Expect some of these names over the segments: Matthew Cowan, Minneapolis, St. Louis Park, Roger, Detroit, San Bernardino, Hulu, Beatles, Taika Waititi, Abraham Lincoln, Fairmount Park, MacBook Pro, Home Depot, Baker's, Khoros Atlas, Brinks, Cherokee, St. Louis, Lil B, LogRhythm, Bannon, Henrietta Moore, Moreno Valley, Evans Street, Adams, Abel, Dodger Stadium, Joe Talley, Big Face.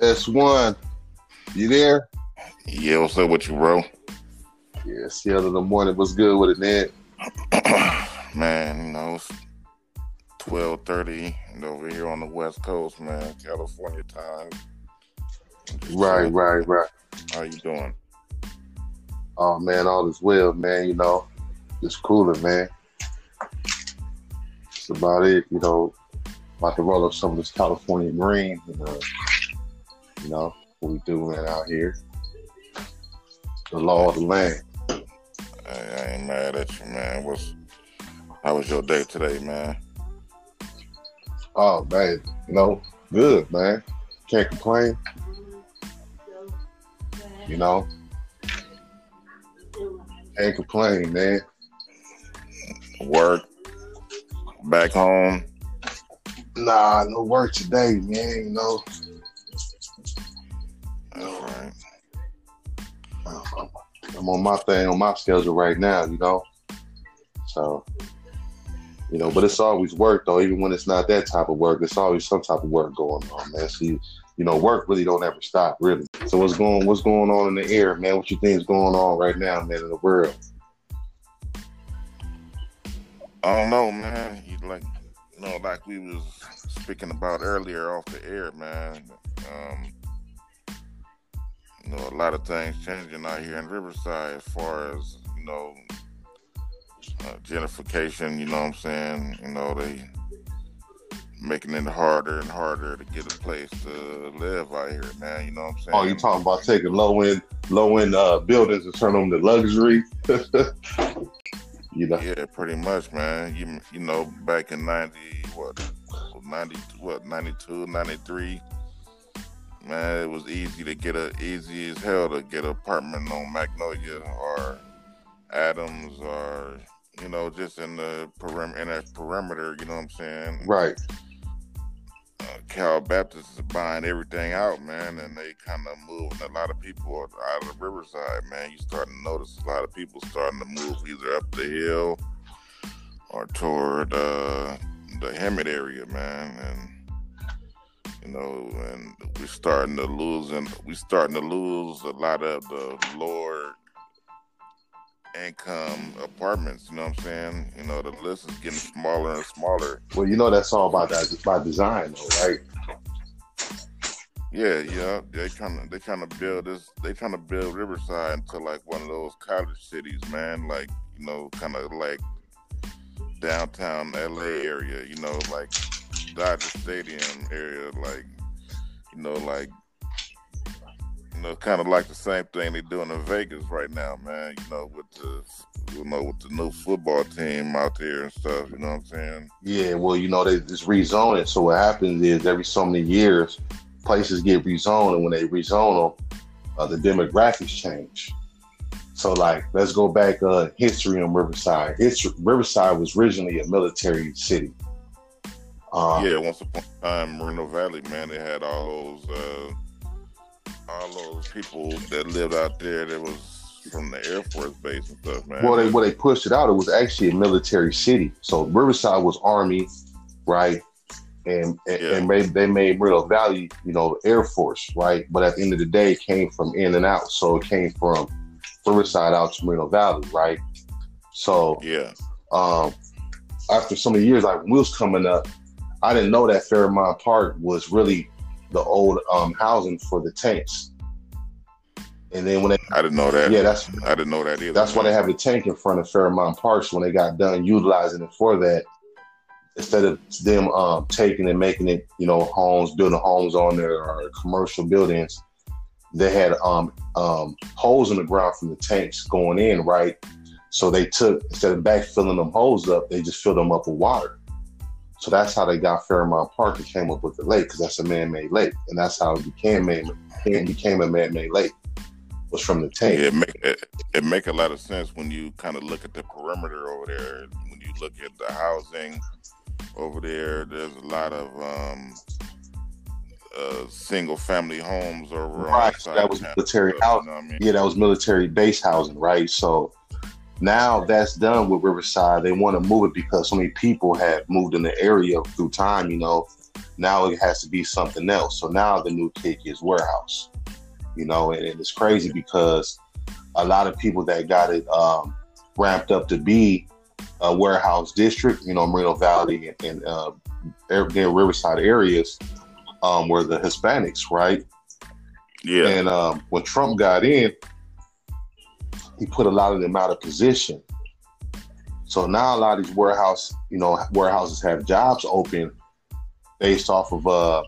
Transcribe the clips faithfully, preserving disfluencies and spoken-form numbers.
S one, you there? Yeah, what's up with you, bro? Yeah, Seattle in the morning. What's good with it, man? Man, you know, it's twelve thirty and over here on the West Coast, man, California time. Right, saying, right, right. How you doing? Oh, man, all is well, man, you know. Just cooling, man. That's about it, you know. About to roll up some of this California green, you know. You know what we doing out here. The law of the land. I, I ain't mad at you, man. What's how was your day today, man? Oh, man, you know, good, man. Can't complain. You know, can't complain, man. Work, back home. Nah, no work today, man. You know. All right. I'm on my thing, on my schedule right now, you know. So, you know, but it's always work though. Even when it's not that type of work, it's always some type of work going on, man. See, you know, work really don't ever stop, really. So what's going, what's going on in the air, man? What you think is going on right now, man, in the world? I don't know, man. You like, you know, like we was speaking about earlier off the air, man. Um, You know, a lot of things changing out here in Riverside as far as, you know, uh, gentrification, you know what I'm saying? You know, they making it harder and harder to get a place to live out here, man, you know what I'm saying? Oh, you talking about taking low-end low-end uh, buildings and turn them to luxury? You know? Yeah, pretty much, man. You you know, back in ninety, what, ninety, what, ninety-two, ninety-three, man, it was easy to get a easy as hell to get an apartment on Magnolia or Adams or, you know, just in the perim- in that perimeter, you know what I'm saying? Right. Uh, Cal Baptist is buying everything out, man, and they kind of moving a lot of people out of Riverside, man. You starting to notice a lot of people starting to move either up the hill or toward uh, the Hemet area, man, and you know, and we're starting to lose, and we starting to lose a lot of the lower income apartments. You know what I'm saying? You know, the list is getting smaller and smaller. Well, you know, that's all by that by design, though, right? Yeah, yeah. They trying to they trying to build this. They trying to build Riverside into like one of those college cities, man. Like, you know, kind of like downtown L A area. You know, like Dodger Stadium area, like, you know, like, you know, kind of like the same thing they doing in Vegas right now, man. You know, with the, you know, with the new football team out there and stuff. You know what I'm saying? Yeah, well, you know, they just rezone it. So what happens is every so many years, places get rezoned, and when they rezone them, uh, the demographics change. So, like, let's go back uh, history on Riverside. History, Riverside was originally a military city. Um, yeah, once upon a time, Moreno Valley, man, they had all those uh, all those people that lived out there that was from the Air Force Base and stuff, man. Well, they, when they pushed it out, it was actually a military city. So Riverside was Army, right? And and, yeah. and they, they made Moreno Valley, you know, Air Force, right? But at the end of the day, it came from in and out. So it came from Riverside out to Moreno Valley, right? So yeah, um, after so many years, like when we was coming up, I didn't know that Fairmount Park was really the old um, housing for the tanks. And then when they, I didn't know that. Yeah, that's I didn't know that either. That's why they have the tank in front of Fairmount Park. So when they got done utilizing it for that, instead of them um, taking and making it, you know, homes, building homes on there or commercial buildings, they had um, um, holes in the ground from the tanks going in, right? So they took, instead of backfilling them holes up, they just filled them up with water. So that's how they got Fairmount Park and came up with the lake, because that's a man-made lake, and that's how it became man it became a man-made lake. It was from the tank. Yeah, it make it, it make a lot of sense when you kind of look at the perimeter over there. When you look at the housing over there, there's a lot of um, uh, single-family homes over right. on that was military housing. You know what I mean? Yeah, that was military base housing, right? So. Now that's done with Riverside. They want to move it because so many people have moved in the area through time, you know. Now it has to be something else. So now the new kick is warehouse, you know, and, and it's crazy because a lot of people that got it um, ramped up to be a warehouse district, you know, Moreno Valley and, and uh, their Riverside areas um, were the Hispanics, right? Yeah. And um, when Trump got in, he put a lot of them out of position. So now a lot of these warehouse, you know, warehouses have jobs open based off of uh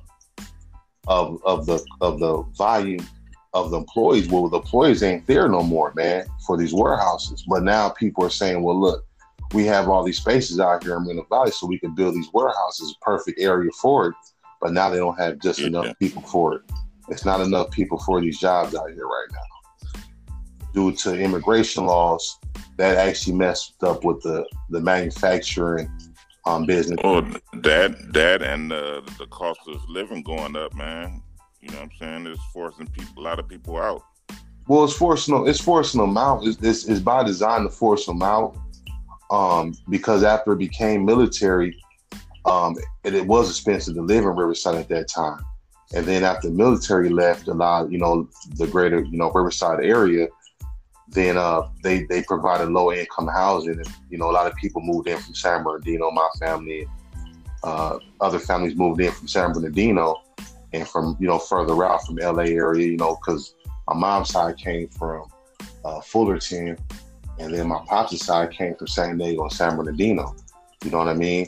of of the of the volume of the employees. Well, the employees ain't there no more, man, for these warehouses. But now people are saying, well, look, we have all these spaces out here in Minneapolis Valley, so we can build these warehouses, perfect area for it. But now they don't have just yeah. enough people for it. It's not enough people for these jobs out here right now, due to immigration laws that actually messed up with the, the manufacturing um, business. Oh, that that and uh, the cost of living going up, man. You know what I'm saying? It's forcing people, a lot of people out. Well, it's forcing them, it's forcing them out. It's, it's, it's by design to force them out. Um, because after it became military, um, it, it was expensive to live in Riverside at that time. And then after the military left, a lot, you know, the greater, you know, Riverside area, then uh, they, they provided low-income housing. And, you know, a lot of people moved in from San Bernardino. My family, uh, other families moved in from San Bernardino and from, you know, further out from L A area, you know, because my mom's side came from uh, Fullerton. And then my pops' side came from San Diego and San Bernardino. You know what I mean?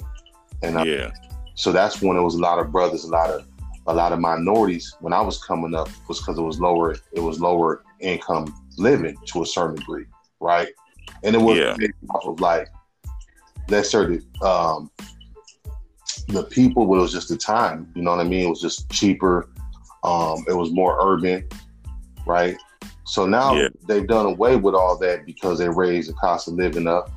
And I, yeah. So that's when it was a lot of brothers, a lot of a lot of minorities. When I was coming up, was because it was lower, it was lower income living to a certain degree, right? And it was yeah. off of like that certain um, the people, but it was just the time. You know what I mean? It was just cheaper. Um, it was more urban, right? So now yeah. they've done away with all that because they raised the cost of living up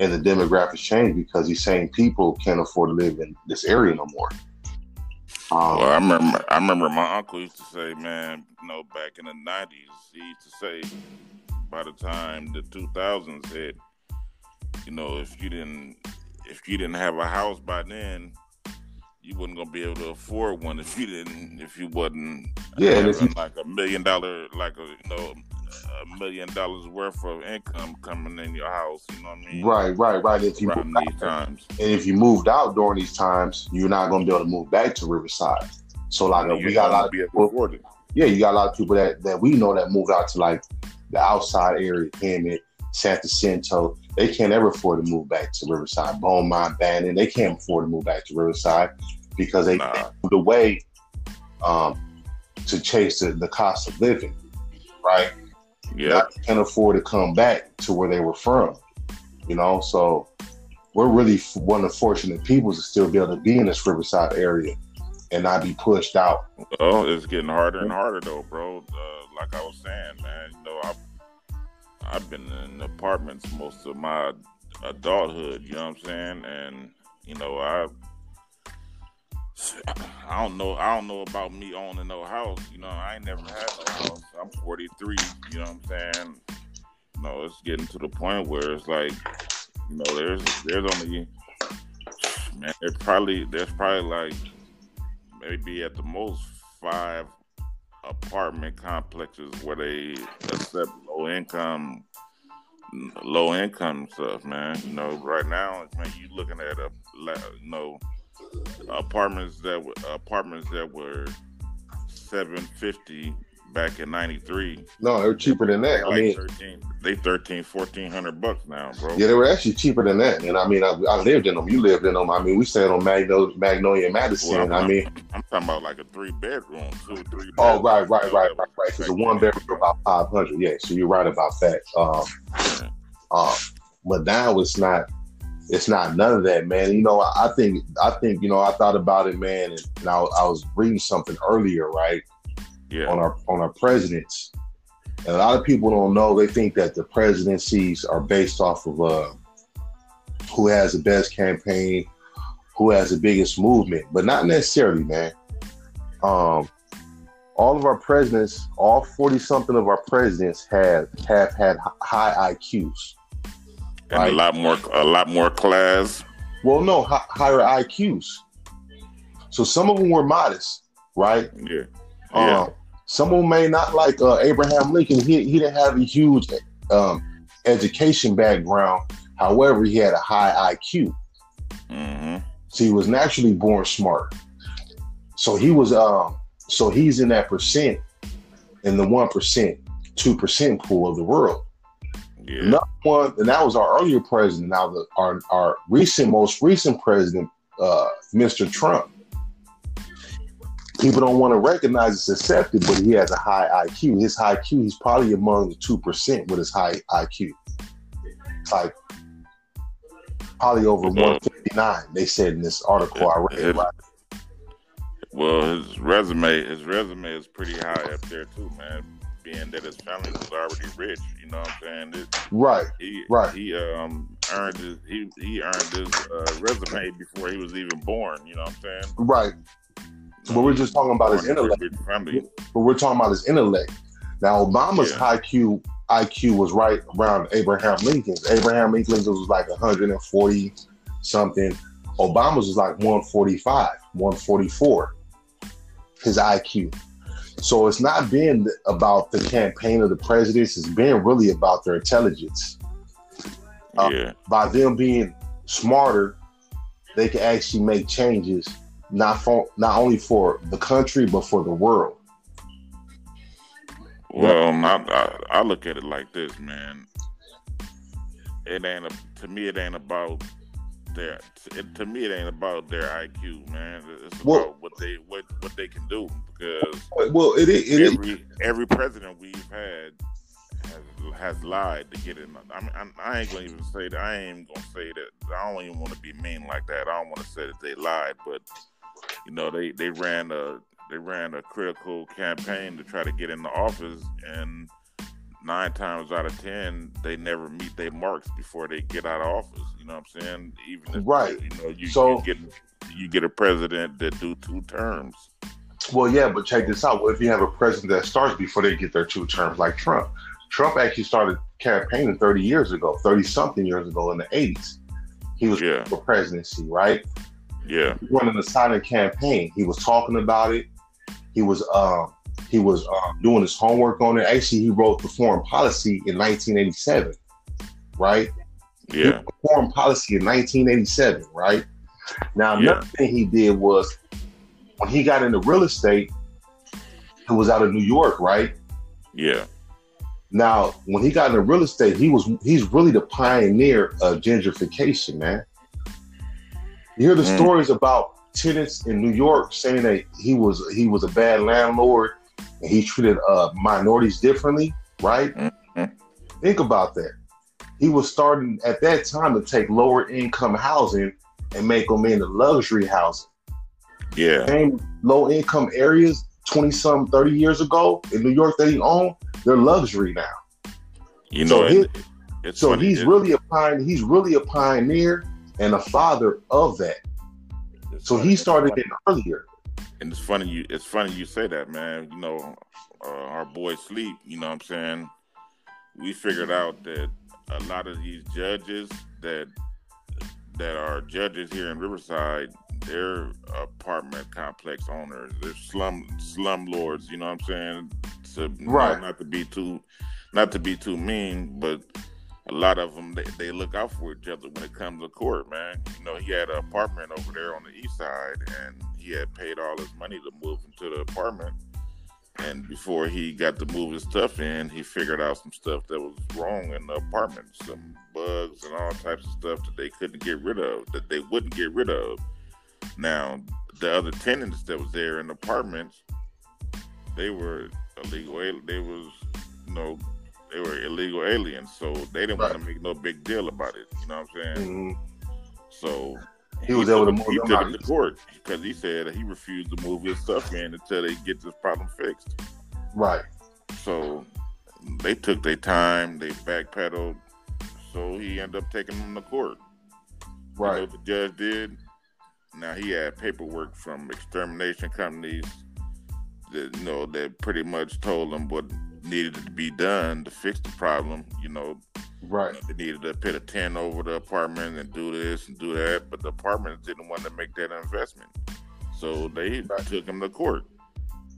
and the demographics changed because these same people can't afford to live in this area no more. Um, well, I remember I remember my uncle used to say, man, you know, back in the nineties, he used to say by the time the two thousands hit, you know, if you didn't if you didn't have a house by then, you wasn't gonna be able to afford one if you didn't, if you wasn't yeah, having you, like a million dollar, like a you know, a million dollars worth of income coming in your house. You know what I mean? Right, right, right. If you moved these out, times, and if you moved out during these times, you're not gonna be able to move back to Riverside. So like you we got a lot of people. Yeah, you got a lot of people that, that we know that moved out to like the outside area, Hemet, San Jacinto. They can't ever afford to move back to Riverside. Beaumont, Bannon, they can't afford to move back to Riverside because they nah. moved away um, to chase the, the cost of living, right? Yeah, they can't afford to come back to where they were from, you know? So we're really one of the fortunate people to still be able to be in this Riverside area and not be pushed out. Well, it's getting harder and harder though, bro. Uh, like I was saying, man, you know, I I've been in apartments most of my adulthood, you know what I'm saying? And, you know, I I don't know I don't know about me owning no house. You know, I ain't never had no house. I'm forty-three, you know what I'm saying? You know, it's getting to the point where it's like, you know, there's there's only, man, there's probably, there's probably like maybe at the most five apartment complexes where they accept low income, low income stuff, man. You know, right now, man, you looking at a, you know, apartments that were apartments that were seven fifty back in ninety-three. No, they were cheaper than that. Like I mean, thirteen, they thirteen, fourteen hundred bucks now, bro. Yeah, they were actually cheaper than that. And I mean, I, I lived in them. You lived in them. I mean, we stayed on Magnolia, Magnolia and Madison. Well, I mean, I'm talking about like a three bedroom, two, three. Bedroom, oh, right, right, right, right, right. Because a one bedroom is about five hundred. Yeah, so you're right about that. Um, yeah. um, but now it's not. It's not none of that, man. You know, I, I think, I think, you know, I thought about it, man, and, and I, I was reading something earlier, right? Yeah. On our on our presidents, and a lot of people don't know. They think that the presidencies are based off of uh, who has the best campaign, who has the biggest movement, but not necessarily, man. Um, all of our presidents, all forty something of our presidents have have had high I Qs. And right. a lot more, a lot more class. Well, no, hi- higher I Qs. So some of them were modest, right? Yeah. yeah. Um, some of them may not like uh, Abraham Lincoln. He he didn't have a huge um, education background. However, he had a high I Q. Mm-hmm. So he was naturally born smart. So he was. Um, so he's in that percent, in the one percent, two percent pool of the world. Yeah. Another one, and that was our earlier president. Now, the, our our recent, most recent president, uh, Mister Trump. People don't want to recognize it's accepted, but he has a high I Q. His high I Q, he's probably among the two percent with his high I Q. Like probably over well, one fifty nine. They said in this article I read. It, about it. Well, his resume, his resume is pretty high up there too, man. Being that his family was already rich, you know what I'm saying? It, right. He, right. He um earned his he he earned his uh, resume before he was even born. You know what I'm saying? Right. But we're just talking about his intellect. But we're talking about his intellect. Now, Obama's yeah. I Q I Q was right around Abraham Lincoln's. Abraham Lincoln's was like one hundred forty something. Obama's was like one forty-five, one forty-four. His I Q. So it's not been about the campaign of the presidents. It's been really about their intelligence. Uh, yeah. By them being smarter, they can actually make changes. Not for not only for the country, but for the world. Well, I, I, I look at it like this, man. It ain't a, to me. It ain't about their. It, to me, it ain't about their I Q, man. It's well, about what they what, what they can do. Because well, it, it, every it, every president we've had has, has lied to get in. I mean, I, I ain't gonna even say that. I ain't gonna say that. I don't even want to be mean like that. I don't want to say that they lied, but. You know, they, they ran a they ran a critical campaign to try to get in the office, and nine times out of ten, they never meet their marks before they get out of office. You know what I'm saying? Even if, right. You know, you, so, you get you get a president that do two terms. Well, yeah, but check this out. What if you have a president that starts before they get their two terms, like Trump? Trump actually started campaigning thirty years ago, thirty something years ago in the eighties. He was yeah. for presidency, right? Yeah, he running a silent campaign. He was talking about it. He was uh, he was uh, doing his homework on it. Actually, he wrote the foreign policy in nineteen eighty-seven, right? Yeah, foreign policy in nineteen eighty-seven, right? Now, another yeah. thing he did was when he got into real estate, he was out of New York, right? Yeah. Now, when he got into real estate, he was he's really the pioneer of gentrification, man. You hear the mm. stories about tenants in New York saying that he was he was a bad landlord and he treated uh, minorities differently, right? Mm-hmm. Think about that. He was starting at that time to take lower income housing and make them into luxury housing. Yeah. Same low income areas twenty some, thirty years ago in New York that he owned, they're luxury now. You know, so, it, it, it's so he's it. really a pioneer, he's really a pioneer. And the father of that, so he started it earlier. And it's funny you, it's funny you say that, man. You know, uh, our boy Sleep. You know what I'm saying? We figured out that a lot of these judges that that are judges here in Riverside, they're apartment complex owners, they're slum slum lords. You know what I'm saying? To, right. Not, not to be too, not to be too mean, but. A lot of them, they, they look out for each other when it comes to court, man. You know, he had an apartment over there on the east side, and he had paid all his money to move into the apartment. And before he got to move his stuff in, he figured out some stuff that was wrong in the apartment, some bugs and all types of stuff that they couldn't get rid of, that they wouldn't get rid of. Now, the other tenants that was there in the apartments, they were illegal. They was, you know, they were illegal aliens, so they didn't right. want to make no big deal about it. You know what I'm saying? Mm-hmm. So he, he was able to move them out of the court because he said he refused to move his stuff in until they get this problem fixed. Right. So they took their time. They backpedaled. So he ended up taking them to court. Right. You know what the judge did. Now he had paperwork from extermination companies that you know that pretty much told him what. Needed to be done to fix the problem, you know. Right. They needed to put a tent over the apartment and do this and do that, but the apartments didn't want to make that investment. So they right. took him to court.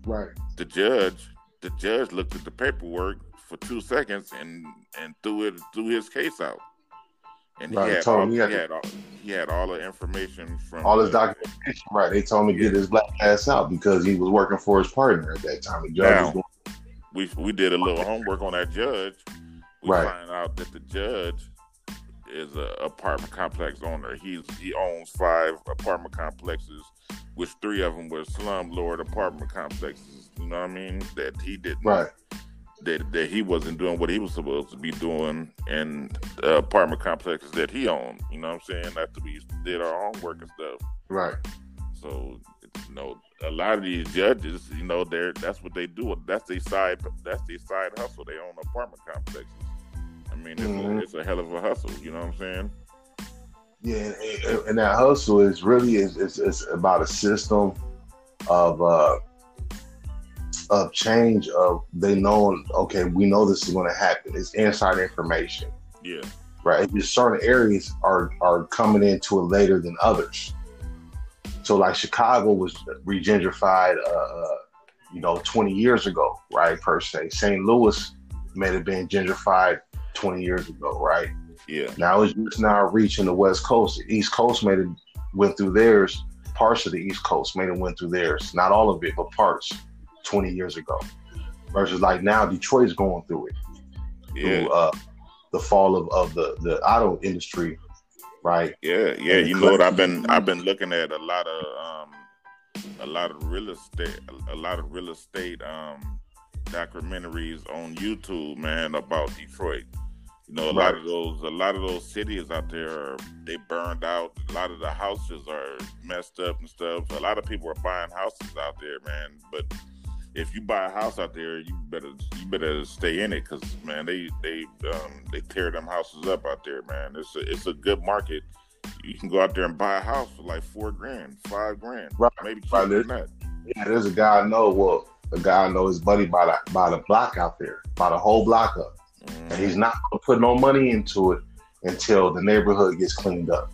Right. The judge, the judge looked at the paperwork for two seconds and, and threw it threw his case out. And right. he, had all, he, had he, had all, he had all the information from all his the, documentation. Right. They told him to get his black ass out because he was working for his partner at that time. The judge now, was going- we we did a little homework on that judge. We right. find out that the judge is an apartment complex owner. He's he owns five apartment complexes, which three of them were slumlord apartment complexes. You know what I mean? That he didn't. Right. That, that he wasn't doing what he was supposed to be doing in the apartment complexes that he owned. You know what I'm saying? After we did our homework and stuff. Right. So, you know, a lot of these judges, you know, they're that's what they do. That's their side. That's their side hustle. They own apartment complexes. I mean, it's, mm-hmm. a, it's a hell of a hustle. You know what I'm saying? Yeah, and, and that hustle is really is it's, it's about a system of uh, of change. Of they know, okay, we know this is going to happen. It's inside information. Yeah, right. Just certain areas are are coming into it later than others. So, like Chicago was regentrified, uh, you know, twenty years ago, right? Per se, Saint Louis may have been gentrified twenty years ago, right? Yeah. Now it's just now reaching the West Coast. The East Coast made it went through theirs. Parts of the East Coast made it went through theirs. Not all of it, but parts. twenty years ago, versus like now, Detroit is going through it. Yeah. Through, uh, the fall of, of the the auto industry, right? Yeah, yeah. You know what? I've been I've been looking at a lot of um, a lot of real estate, a lot of real estate um, documentaries on YouTube, man, about Detroit. You know, a right. lot of those, a lot of those cities out there, are, they burned out. A lot of the houses are messed up and stuff. A lot of people are buying houses out there, man. But if you buy a house out there, you better, you better stay in it, because man, they they um, they tear them houses up out there, man. It's a, it's a good market. You can go out there and buy a house for like four grand, five grand, right. maybe right. cheaper than that. Yeah, there's a guy I know. Well, a guy I know, his buddy by the by the block out there, by the whole block up. Mm-hmm. And he's not going to put no money into it until the neighborhood gets cleaned up.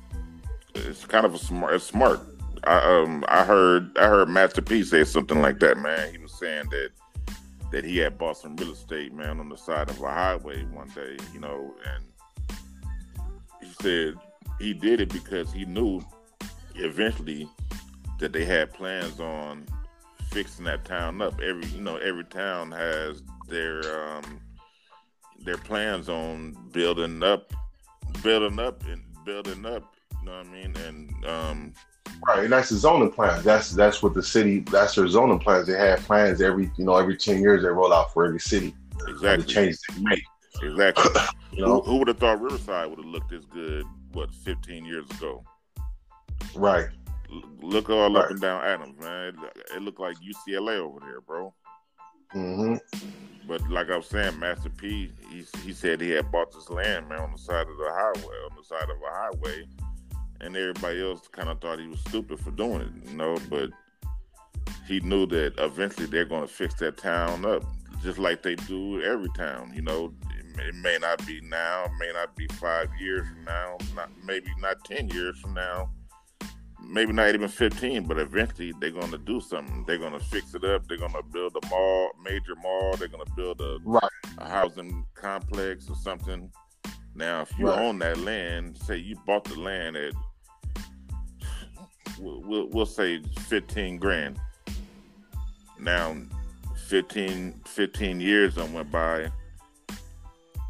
It's kind of a smart. It's smart. I um I heard I heard Master P say something like that, man. He was saying that that he had bought some real estate, man, on the side of a highway one day, you know, and he said he did it because he knew eventually that they had plans on fixing that town up. Every you know every town has their um. their plans on building up, building up, and building up. You know what I mean? And um, right, and that's the zoning plans. That's that's what the city. That's their zoning plans. They have plans every you know every ten years they roll out for every city. Exactly. The changes they make. Exactly. You know, who, who would have thought Riverside would have looked this good? What, fifteen years ago? Right. Look all right. up and down Adams, man. It, it looked like U C L A over there, bro. Mm-hmm. But like I was saying, Master P, he he said he had bought this land, man, on the side of the highway, on the side of a highway, and everybody else kind of thought he was stupid for doing it, you know. But he knew that eventually they're going to fix that town up, just like they do every town, you know. It, it may not be now, it may not be five years from now, not maybe not ten years from now, maybe not even fifteen, but eventually they're going to do something. They're going to fix it up. They're going to build a mall, major mall. They're going to build a, right. a housing complex or something. Now, if you right. own that land, say you bought the land at, we'll, we'll, we'll say fifteen grand. Now, fifteen, fifteen years done went by.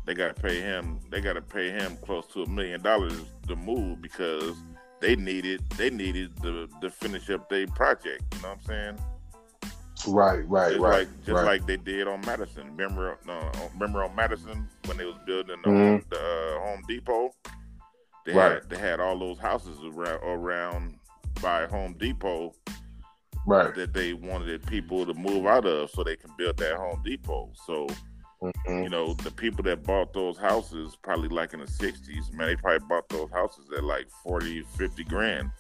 They got to pay him. They got to pay him close to a million dollars to move because They needed they needed to, to finish up their project. You know what I'm saying? Right, right, just right. Like, just right. like they did on Madison. Remember, no, remember on Madison when they was building the, mm-hmm. the uh, Home Depot. They right. had they had all those houses around, around by Home Depot. Right. That they wanted people to move out of so they can build that Home Depot. So. Mm-hmm. You know, the people that bought those houses probably like in the sixties, man, they probably bought those houses at like forty, fifty grand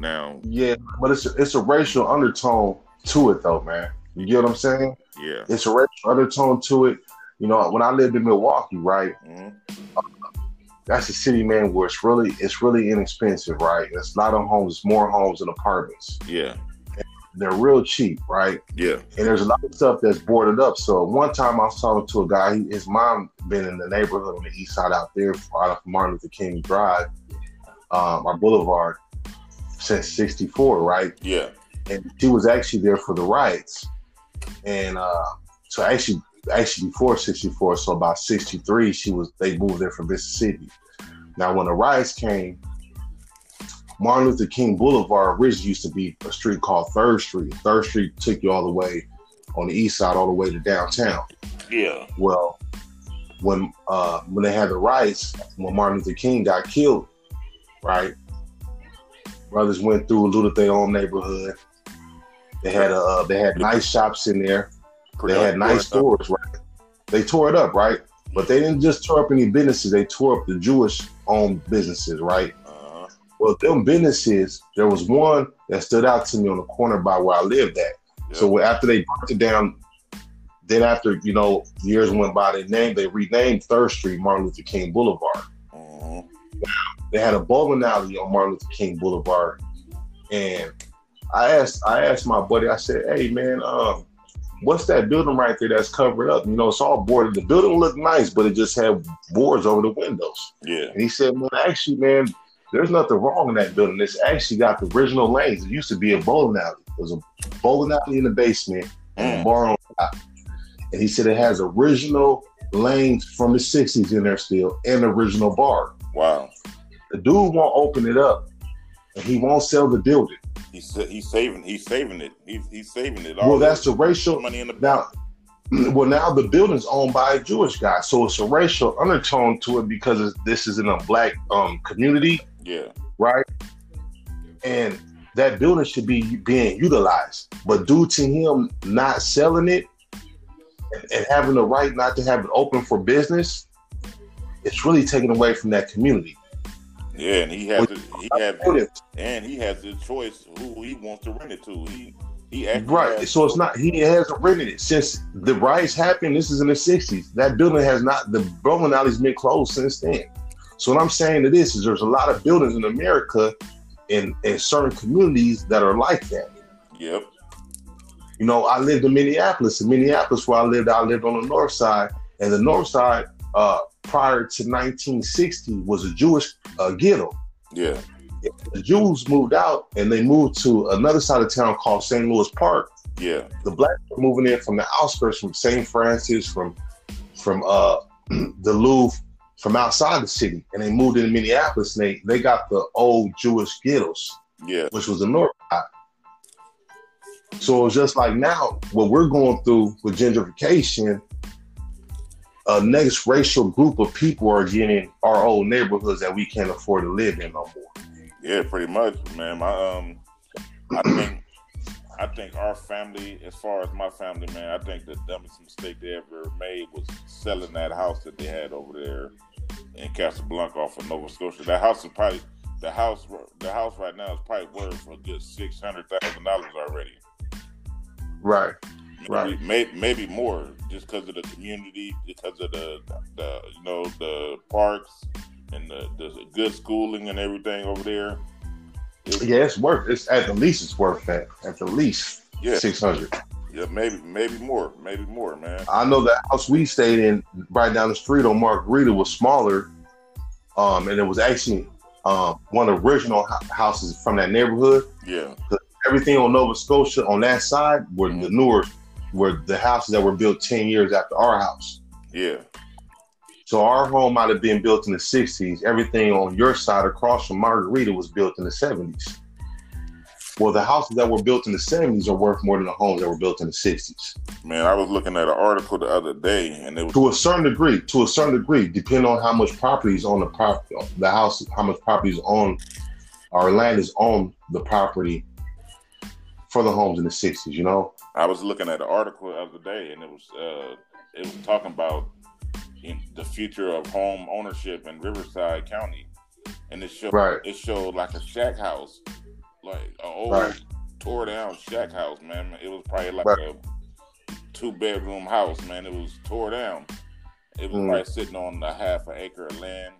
now. Yeah, but it's a, it's a racial undertone to it though, man. You get what I'm saying? Yeah. It's a racial undertone to it. You know, when I lived in Milwaukee, right, mm-hmm. uh, that's a city, man, where it's really it's really inexpensive, right? It's not on homes, it's more homes and apartments. Yeah. And they're real cheap, right? Yeah. And there's a lot of stuff that's boarded up. So one time I was talking to a guy, he, his mom been in the neighborhood on the east side out there, out of Martin Luther King Drive, um, our boulevard, since sixty-four, right? Yeah. And she was actually there for the riots. And uh, so actually, actually before sixty-four, so about sixty-three, she was they moved there from Mississippi. Now, when the riots came, Martin Luther King Boulevard originally used to be a street called Third Street. Third Street took you all the way on the east side, all the way to downtown. Yeah. Well, when uh, when they had the riots, when Martin Luther King got killed, right? Brothers went through, looted their own neighborhood. They had a uh, they had nice shops in there. They had nice stores, right? They tore it up, right? But they didn't just tore up any businesses. They tore up the Jewish-owned businesses, right? Uh, well, them businesses, there was one that stood out to me on the corner by where I lived at. Yeah. So after they burnt it down, then after, you know, years went by, they named, they renamed Third Street Martin Luther King Boulevard. Uh-huh. They had a bowling alley on Martin Luther King Boulevard. And I asked, I asked my buddy, I said, hey, man, um, what's that building right there that's covered up? You know, it's all boarded. The building looked nice, but it just had boards over the windows. Yeah. And he said, well, actually, man, there's nothing wrong in that building. It's actually got the original lanes. It used to be a bowling alley. There was a bowling alley in the basement and a bar on top. And he said it has original lanes from the sixties in there still and the original bar. Wow. The dude won't open it up, and he won't sell the building. He's he's saving he's saving it he's he's saving it. All well, that's the racial money in the now. Well, now the building's owned by a Jewish guy, so it's a racial undertone to it because it's, this is in a black um, community. Yeah, right. And that building should be being utilized, but due to him not selling it and, and having the right not to have it open for business, it's really taken away from that community. Yeah, and he has a, he has a, and he has the choice who he wants to rent it to. He he right, has, so it's not he hasn't rented it since the riots happened. This is in the sixties. That building has not the bowling alley's been closed since then. So what I'm saying to this is, there's a lot of buildings in America and in certain communities that are like that. Yep. You know, I lived in Minneapolis. In Minneapolis, where I lived, I lived on the north side, and the north side. Uh, prior to nineteen sixty was a Jewish uh, ghetto. Yeah. The Jews moved out and they moved to another side of town called Saint Louis Park. Yeah. The blacks were moving in from the outskirts, from Saint Francis, from from uh, the Louvre, from outside the city. And they moved into Minneapolis and they, they got the old Jewish ghettos. Yeah. Which was the north side. So it's just like now, what we're going through with gentrification, a uh, next racial group of people are getting our old neighborhoods that we can't afford to live in no more. Yeah, pretty much, man. My, um, I think, I think our family, as far as my family, man, I think the dumbest mistake they ever made was selling that house that they had over there in Casablanca off of Nova Scotia. That house is probably the house, the house right now is probably worth a good six hundred thousand dollars already. Right. Right. Maybe, maybe more, just because of the community, because of the, the you know the parks and the, the good schooling and everything over there. It, yeah, it's worth. It's at the least it's worth that. At the least, yeah, six hundred. Yeah, maybe maybe more, maybe more, man. I know the house we stayed in right down the street on Margarita was smaller, um, and it was actually um, one of the original houses from that neighborhood. Yeah, everything on Nova Scotia on that side were mm-hmm. the newer. Were the houses that were built ten years after our house. Yeah. So our home might have been built in the sixties. Everything on your side across from Margarita was built in the seventies. Well, the houses that were built in the seventies are worth more than the homes that were built in the sixties. Man, I was looking at an article the other day, and it was... To a certain degree, to a certain degree, depending on how much property is on the property, the house, how much property is on, our land is on the property for the homes in the sixties, you know? I was looking at an article the other day, and it was uh, it was talking about in the future of home ownership in Riverside County, and it showed right. it showed like a shack house, like an old right. tore down shack house, man. It was probably like right. a two bedroom house, man. It was tore down. It was mm. probably sitting on a half an acre of land,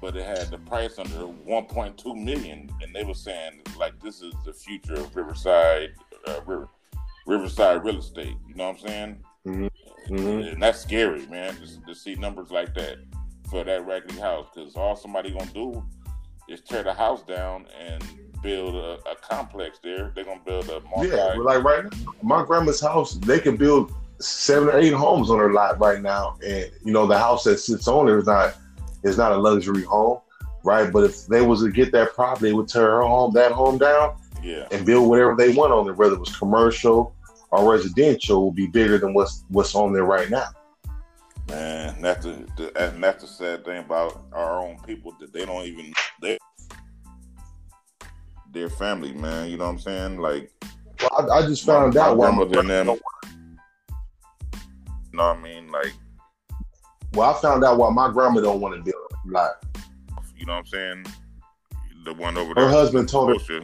but it had the price under one point two million dollars, and they were saying, like, this is the future of Riverside, uh, river, Riverside real estate. You know what I'm saying? Mm-hmm. Mm-hmm. And that's scary, man, just to see numbers like that for that raggedy house, because all somebody gonna do is tear the house down and build a, a complex there. They're gonna build a multi- yeah, like right now, my grandma's house, they can build seven or eight homes on her lot right now, and you know the house that sits on it is not is not a luxury home, right? But if they was to get that property, they would tear her home that home down, yeah, and build whatever they want on it, whether it was commercial or residential, will be bigger than what's what's on there right now. Man, that's the, the and that's the sad thing about our own people, that they don't even they their family, man. You know what I'm saying? Like, well, I, I just found my, out my why my them. You know what I mean? Like, well, I found out why my grandma don't want to build a lot. You know what I'm saying? The one over her there. Her husband told her.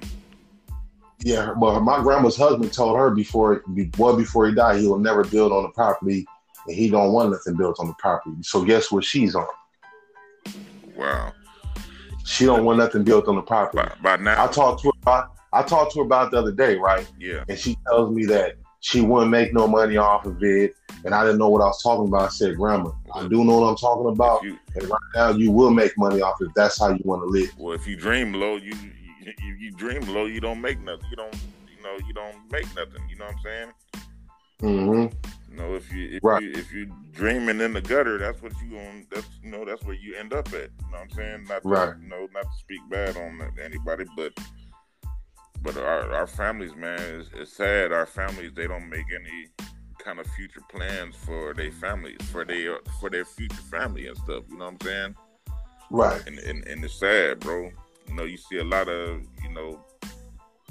Yeah, well, my grandma's husband told her before, well, before he died, he will never build on the property, and he don't want nothing built on the property. So guess what she's on? Wow. She don't want nothing built on the property. By, by now, I talked to her about, I talked to her about it the other day, right? Yeah. And she tells me that she wouldn't make no money off of it, and I didn't know what I was talking about. I said, Grandma, I do know what I'm talking about, you, and right now you will make money off it if that's how you want to live. Well, if you dream low, you you, you dream low, you don't make nothing. You don't, you know, you don't make nothing. You know what I'm saying? Mm-hmm. You know, if you if, right. you if you dreaming in the gutter, that's what you going. That's you know, that's where you end up at. You know what I'm saying? Not to, right. You know, not to speak bad on anybody, but. But our, our families, man, it's, it's sad. Our families, they don't make any kind of future plans for their families, for their for their future family and stuff. You know what I'm saying? Right. And and, and it's sad, bro. You know, you see a lot of, you know,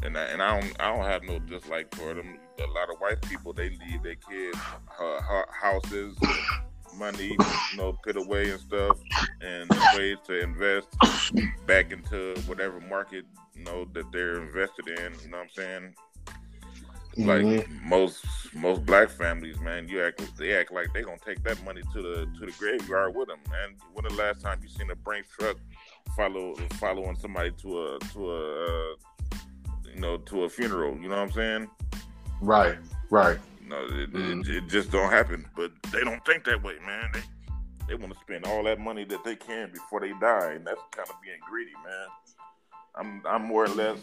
and I, and I don't I don't have no dislike for them. A lot of white people, they leave their kids uh, houses, money, you know, put away and stuff, and ways to invest back into whatever market, you know, that they're invested in. You know what I'm saying? Like mm-hmm. most most black families, man, you act they act like they gonna take that money to the to the graveyard with them. Man, when the last time you seen a Brinks truck follow following somebody to a to a uh, you know to a funeral? You know what I'm saying? Right, right. No, it, mm-hmm. it, it just don't happen. But they don't think that way, man. They they want to spend all that money that they can before they die, and that's kind of being greedy, man. I'm I'm more or less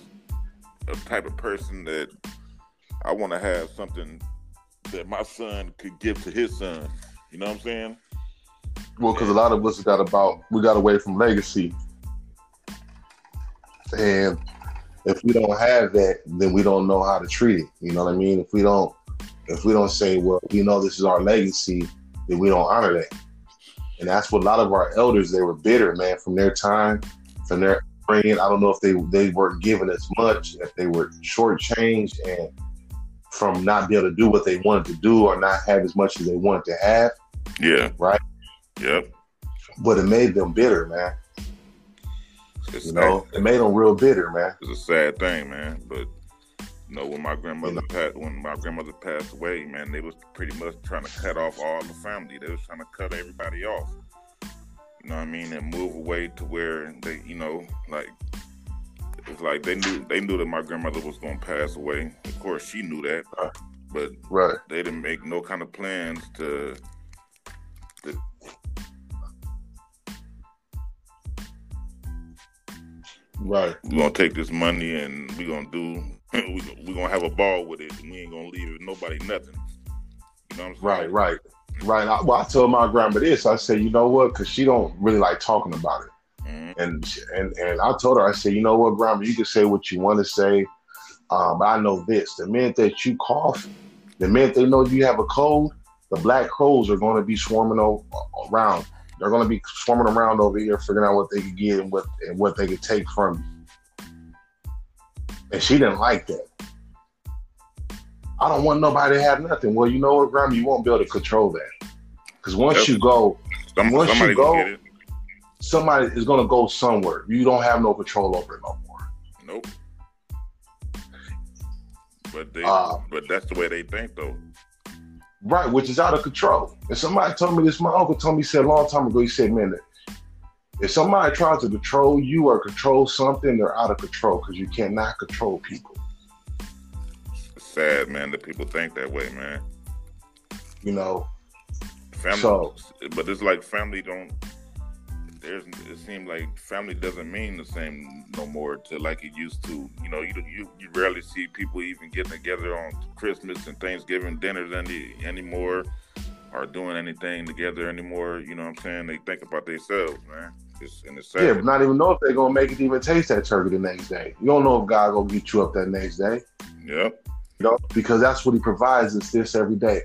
a type of person that I want to have something that my son could give to his son. You know what I'm saying? Well, because a lot of us got about we got away from legacy, and if we don't have that, then we don't know how to treat it. You know what I mean? If we don't. If we don't say, well, we know this is our legacy, then we don't honor that. And that's what a lot of our elders, they were bitter, man, from their time, from their upbringing. I don't know if they they weren't given as much, if they were shortchanged and from not being able to do what they wanted to do or not have as much as they wanted to have. Yeah. Right? Yep. But it made them bitter, man. It's you sad. know, it made them real bitter, man. It's a sad thing, man, but... You know, when my grandmother passed, when my grandmother passed away, man, they was pretty much trying to cut off all the family. They was trying to cut everybody off. You know what I mean? And move away to where they, you know, like it's like they knew they knew that my grandmother was gonna pass away. Of course, she knew that, but right. they didn't make no kind of plans to. to right. We're gonna take this money and we're gonna do. We're we gonna have a ball with it. We ain't gonna leave it, nobody nothing. You know what I'm saying? Right, right, right. I, well, I told my grandma this. I said, you know what? Because she don't really like talking about it. Mm-hmm. And and and I told her, I said, you know what, Grandma? You can say what you want to say, um, but I know this: the minute that you cough, the minute they know you have a cold, the black crows are going to be swarming o- around. They're going to be swarming around over here, figuring out what they can get and what and what they can take from you. And she didn't like that. I don't want nobody to have nothing. Well, you know what, Grandma? You won't be able to control that. Because once yep. you go, Some, once you go, somebody is going to go somewhere. You don't have no control over it no more. Nope. But they, uh, but that's the way they think, though. Right, which is out of control. And somebody told me this. My uncle told me, he said a long time ago, he said, man, If somebody tries to control you or control something, they're out of control, because you cannot control people. It's sad, man, that people think that way, man. You know, family, so, but it's like family don't. There's, it seems like family doesn't mean the same no more to like it used to. You know, you you, you rarely see people even getting together on Christmas and Thanksgiving dinners any anymore, or doing anything together anymore. You know what I'm saying? They think about themselves, man. It's, and it's sad. Yeah, but not even know if they're gonna make it even taste that turkey the next day. You don't know if God gonna get you up that next day. Yep. You know, because that's what He provides us this every day.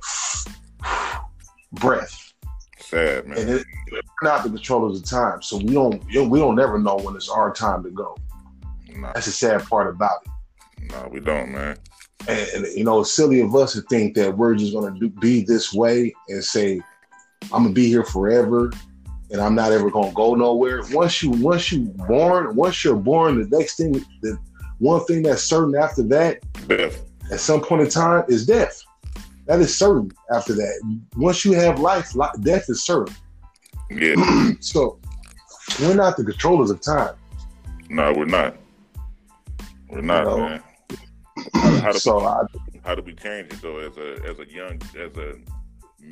Breath. Sad, man. And it's not the control of the time, so we don't we don't never know when it's our time to go. Nah. That's the sad part about it. No, nah, we don't, man. And, and you know, it's silly of us to think that we're just gonna do, be this way and say, "I'm gonna be here forever, and I'm not ever gonna go nowhere." Once you once you born, once you're born, the next thing, the one thing that's certain after that, death. At some point in time, is death. That is certain after that. Once you have life, life death is certain. Yeah. So, we're not the controllers of time. No, we're not. We're not, you know? Man. How, how, do so we, I, how do we change it, though, as a as a young, as a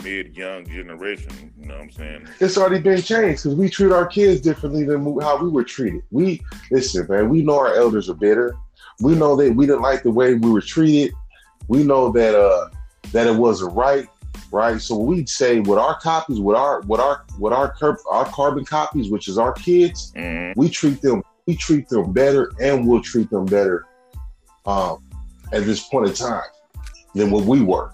mid-young generation? You know what I'm saying? It's already been changed, because we treat our kids differently than how we were treated. We, listen, man, we know our elders are bitter. We know that we didn't like the way we were treated. We know that... uh. that it wasn't right, right? So we'd say with our copies, with our with our with our curb, our carbon copies, which is our kids, mm-hmm. we treat them we treat them better, and we'll treat them better um, at this point in time than what we were,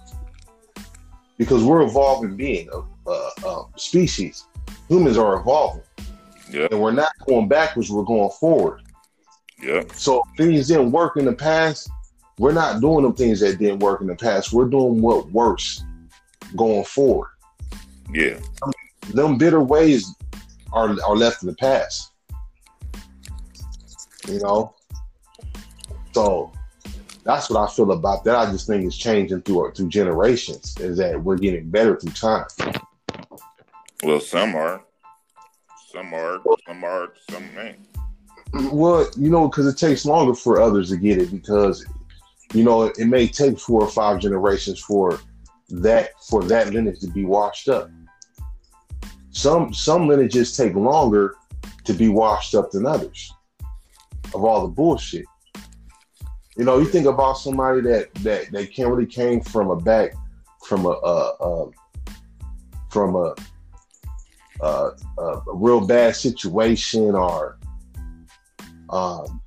because we're evolving being a, a, a species. Humans are evolving, yeah. And we're not going backwards; we're going forward. Yeah. So things didn't work in the past. We're not doing them things that didn't work in the past. We're doing what works going forward. Yeah. I mean, them bitter ways are are left in the past. You know? So that's what I feel about that. I just think it's changing through through generations, is that we're getting better through time. Well, some are. Some are. Some are. Some ain't. Well, you know, because it takes longer for others to get it, because you know, it may take four or five generations for that for that lineage to be washed up. Some some lineages take longer to be washed up than others, of all the bullshit. You know, you think about somebody that that that can't really came from a back from a uh, uh, from a, uh, a real bad situation, or um.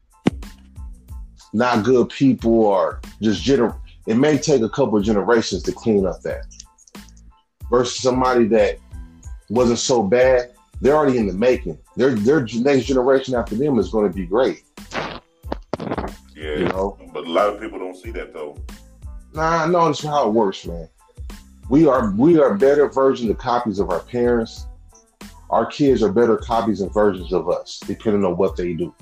not good people, or just gener- it may take a couple of generations to clean up that, versus somebody that wasn't so bad. They're already in the making. Their their next generation after them is going to be great. Yeah, you know? But a lot of people don't see that though. Nah, no, that's how it works, man. We are we are better versions of copies of our parents. Our kids are better copies and versions of us, depending on what they do.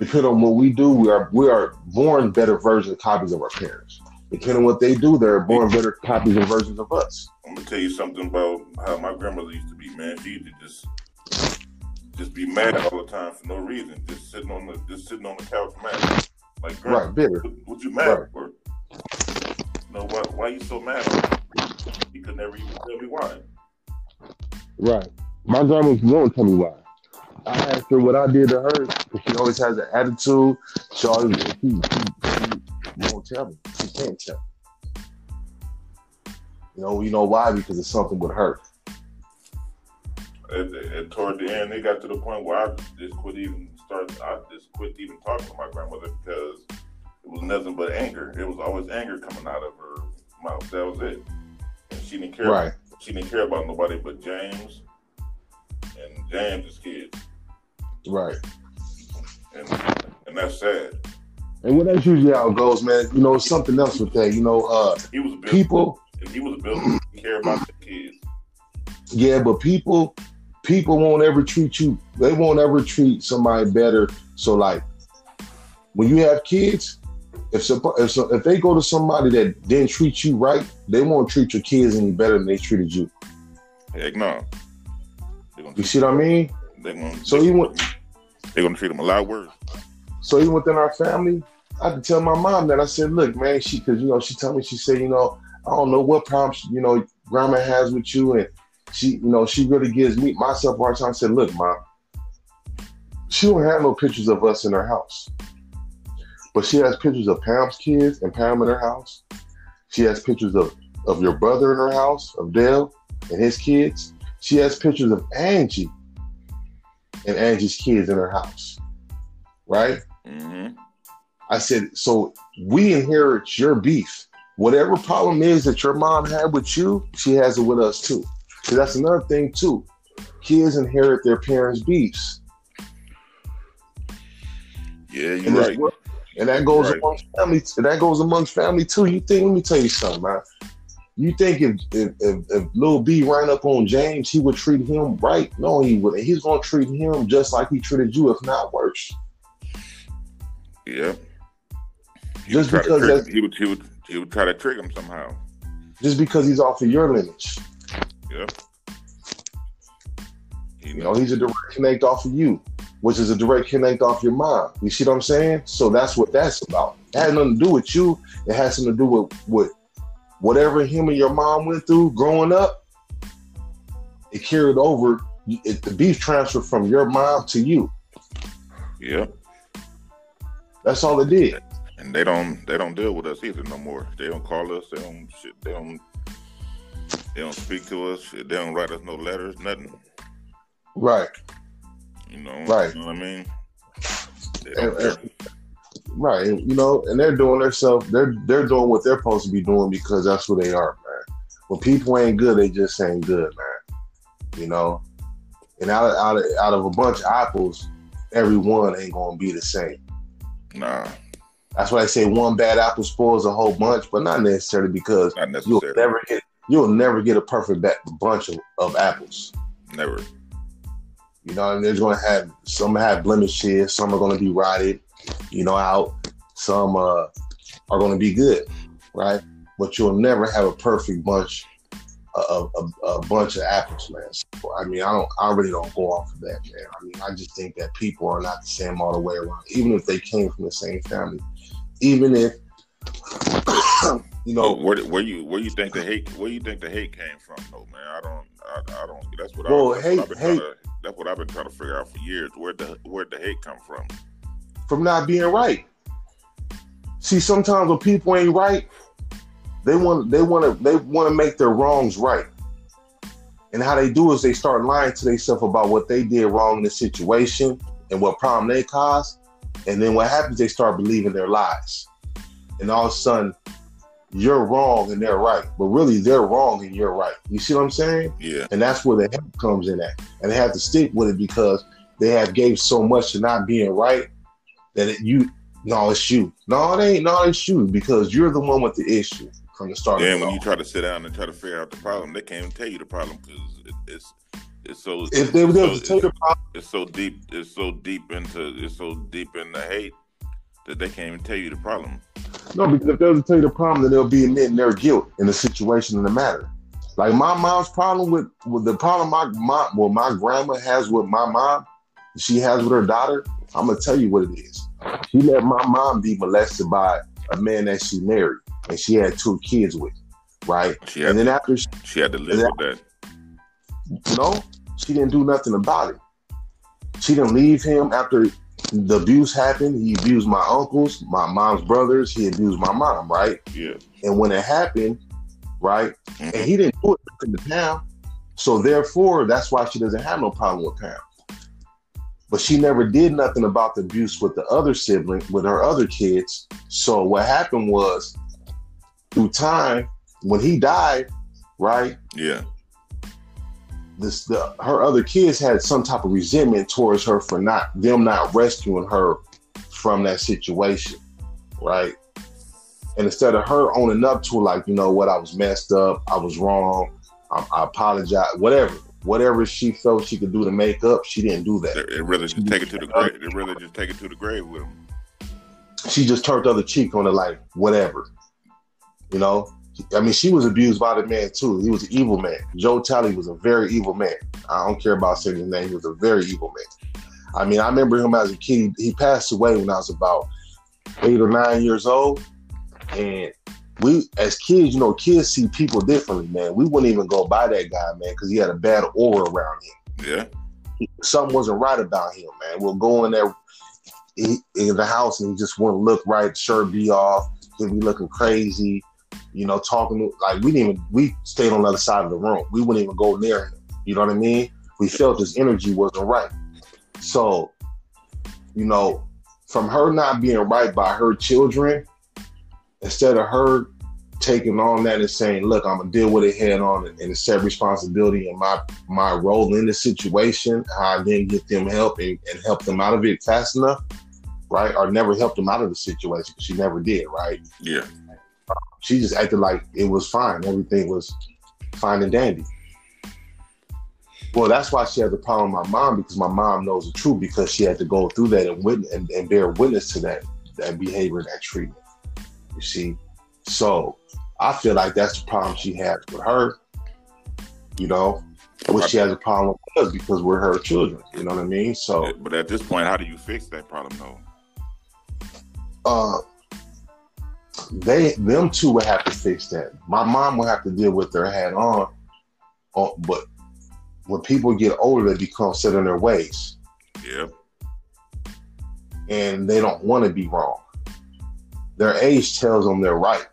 Depending on what we do, we are we are born better versions of copies of our parents. Depending on what they do, they're born better copies and versions of us. I'm gonna tell you something about how my grandmother used to be, man. She used to just just be mad all the time for no reason, just sitting on the just sitting on the couch mad. Like, grandma, right, bitter. What, what you mad right. for? You know, why why you so mad? You could never even tell me why. Right. My grandma won't tell me why. I asked her what I did to her. She always has an attitude. She always she, she, she won't tell me. She can't tell me. You know, you know why? Because it's something with her. And, and toward the end, they got to the point where I just quit even start. I just quit even talking to my grandmother, because it was nothing but anger. It was always anger coming out of her mouth. That was it. And she didn't care. Right. She didn't care about nobody but James and James' his kids. Right. And, and that's sad. And well, that's usually how it goes, man. You know, something else with that. You know, uh, he was built, people. He was built to care about the kids. Yeah, but people, people won't ever treat you. They won't ever treat somebody better. So, like, when you have kids, if if if they go to somebody that didn't treat you right, they won't treat your kids any better than they treated you. Heck no. Gonna you see what I mean? They gonna, so they even gonna, they're gonna treat them a lot worse. So even within our family, I had to tell my mom that. I said, "Look, man, she because you know she told me she said you know I don't know what problems you know Grandma has with you, and she you know she really gives me myself a hard time." I said, "Look, Mom, she don't have no pictures of us in her house, but she has pictures of Pam's kids and Pam in her house. She has pictures of of your brother in her house, of Dale and his kids. She has pictures of Angie and Angie's kids in her house, right?" Mm-hmm. I said, so we inherit your beef. Whatever problem is that your mom had with you, she has it with us too. So that's another thing too. Kids inherit their parents' beefs. Yeah, you're and right. Well, and that goes right. amongst family. And that goes amongst family too. You think? Let me tell you something, man. You think if if, if, if Lil B ran up on James, he would treat him right? No, he wouldn't. He's gonna treat him just like he treated you, if not worse. Yeah. He just would because that's, he would he would he would try to trick him somehow. Just because he's off of your lineage. Yeah. He you knows. know, he's a direct connect off of you, which is a direct connect off your mom. You see what I'm saying? So that's what that's about. It had nothing to do with you. It has something to do with what whatever him and your mom went through growing up. It carried over. It, the beef transferred from your mom to you. Yeah. That's all it did. And they don't they don't deal with us either no more. They don't call us. They don't shit. They don't they don't speak to us. They don't write us no letters. Nothing. Right. You know. Right. You know what I mean? They don't and, and, right. You know. And they're doing their self. They're they're doing what they're supposed to be doing because that's who they are, man. When people ain't good, they just ain't good, man. You know. And out of, out of, out of a bunch of apples, every one ain't gonna be the same. Nah. That's why I say one bad apple spoils a whole bunch, but not necessarily because not necessarily. you'll never get you'll never get a perfect bunch of, of apples. Never. You know, and there's gonna have some have blemishes, some are gonna be rotted, you know, out. Some uh, are gonna be good, right? But you'll never have a perfect bunch of a, a, a bunch of apples, man. So, I mean, I don't, I really don't go off of that, man. I mean, I just think that people are not the same all the way around, even if they came from the same family. Even if you know, well, where, where you where you think the hate where you think the hate came from, though, man. I don't, I, I don't. That's what well, I. That's hate, what I've been hate. To, that's what I've been trying to figure out for years. Where the where the hate come from? From not being right. See, sometimes when people ain't right, they want they want to they want to make their wrongs right. And how they do is they start lying to themselves about what they did wrong in the situation and what problem they caused. And then what happens, they start believing their lies. And all of a sudden, you're wrong and they're right. But really, they're wrong and you're right. You see what I'm saying? Yeah. And that's where the hate comes in at. And they have to stick with it because they have gave so much to not being right that it, you, no, it's you. No, it ain't. No, it's you because you're the one with the issue from the start. Then when you try to sit down and try to figure out the problem, they can't even tell you the problem because it, it's... It's so if they were able to take the problem, it's so deep. It's so deep into it's so deep in the hate that they can't even tell you the problem. No, because if they were to tell you the problem, then they'll be admitting their guilt in the situation in the matter. Like my mom's problem with, with the problem my mom, well, my grandma has with my mom, she has with her daughter. I'm gonna tell you what it is. She let my mom be molested by a man that she married, and she had two kids with, right? She and then to, after she, she had to live with after, that. No, she didn't do nothing about it. She didn't leave him after the abuse happened. He abused my uncles, my mom's brothers. He abused my mom, right? Yeah. And when it happened, right, mm-hmm. and he didn't do it in the Pam. So therefore, that's why she doesn't have no problem with Pam. But she never did nothing about the abuse with the other sibling, with her other kids. So what happened was, through time, when he died, right? Yeah. This, the, her other kids had some type of resentment towards her for not them not rescuing her from that situation, right? And instead of her owning up to like, you know what, I was messed up, I was wrong, I, I apologize, whatever, whatever she felt she could do to make up, she didn't do that. It really just take it to the grave. It really just take it to the grave with them. She just turned the other cheek on it, like whatever, you know. I mean, she was abused by the man too. He was an evil man. Joe Talley was a very evil man. I don't care about saying his name. He was a very evil man. I mean, I remember him as a kid. He passed away when I was about eight or nine years old. And we, as kids, you know, kids see people differently, man. We wouldn't even go by that guy, man, because he had a bad aura around him. Yeah. He, something wasn't right about him, man. We'll go in there he, in the house and he just wouldn't look right, shirt be off. He'd be looking crazy, you know, talking to, like, we didn't even, we stayed on the other side of the room. We wouldn't even go near him. You know what I mean? We felt his energy wasn't right. So, you know, from her not being right by her children, instead of her taking on that and saying, look, I'm going to deal with it head on and accept responsibility and my, my role in the situation, how I then get them help and, and help them out of it fast enough, right? Or never helped them out of the situation. She never did, right? Yeah. She just acted like it was fine. Everything was fine and dandy. Well, that's why she had the problem with my mom, because my mom knows the truth, because she had to go through that and witness, and, and bear witness to that, that behavior and that treatment. You see, so I feel like that's the problem she has with her, you know, which she has a problem with us because we're her children, you know what I mean? So, but at this point, how do you fix that problem though? Uh, they, them two would have to fix that. My mom would have to deal with their hat on, on but when people get older, they become set in their ways. Yeah. And they don't want to be wrong. Their age tells them they're right.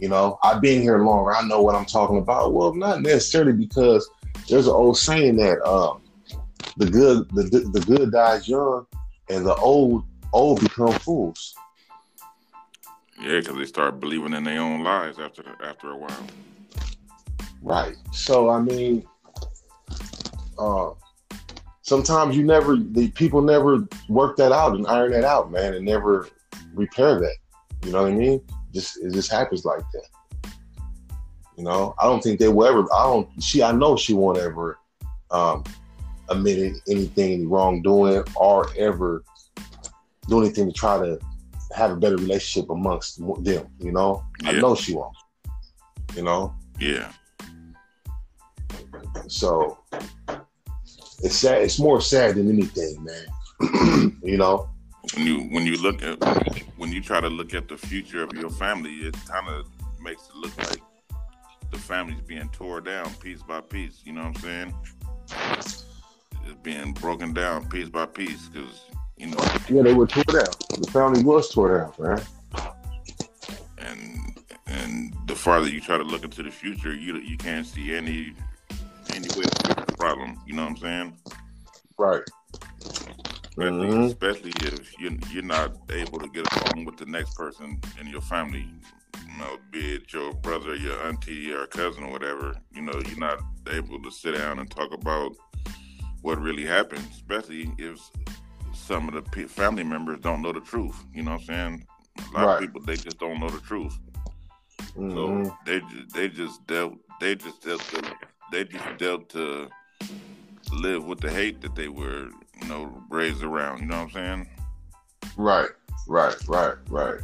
You know, I've been here longer. I know what I'm talking about. Well, not necessarily, because there's an old saying that um, the good the, the good dies young, and the old old become fools. Yeah, because they start believing in their own lies after after a while. Right. So I mean, uh, sometimes you never the people never work that out and iron that out, man, and never repair that. You know what I mean? Just it just happens like that. You know, I don't think they will ever I don't she I know she won't ever um admit anything wrongdoing or ever do anything to try to have a better relationship amongst them, you know? Yeah. I know she won't. You know? Yeah. So it's sad it's more sad than anything, man. You know? When you when you look at when you try to look at the future of your family, it kind of makes it look like the family's being torn down piece by piece. You know what I'm saying? It's being broken down piece by piece because you know. Yeah, they were torn down. The family was torn down, man. And and the farther you try to look into the future, you you can't see any any way to fix the problem. You know what I'm saying? Right. Especially, mm-hmm. especially if you, you're not able to get along with the next person in your family, you know, be it your brother, your auntie, or cousin, or whatever. You know, you're not able to sit down and talk about what really happened, especially if some of the p- family members don't know the truth. You know what I'm saying? A lot right. of people, they just don't know the truth. Mm-hmm. So they just, they just dealt they just dealt to, they just dealt to live with the hate that they were. You know, raised around, you know what I'm saying? Right, right, right, right,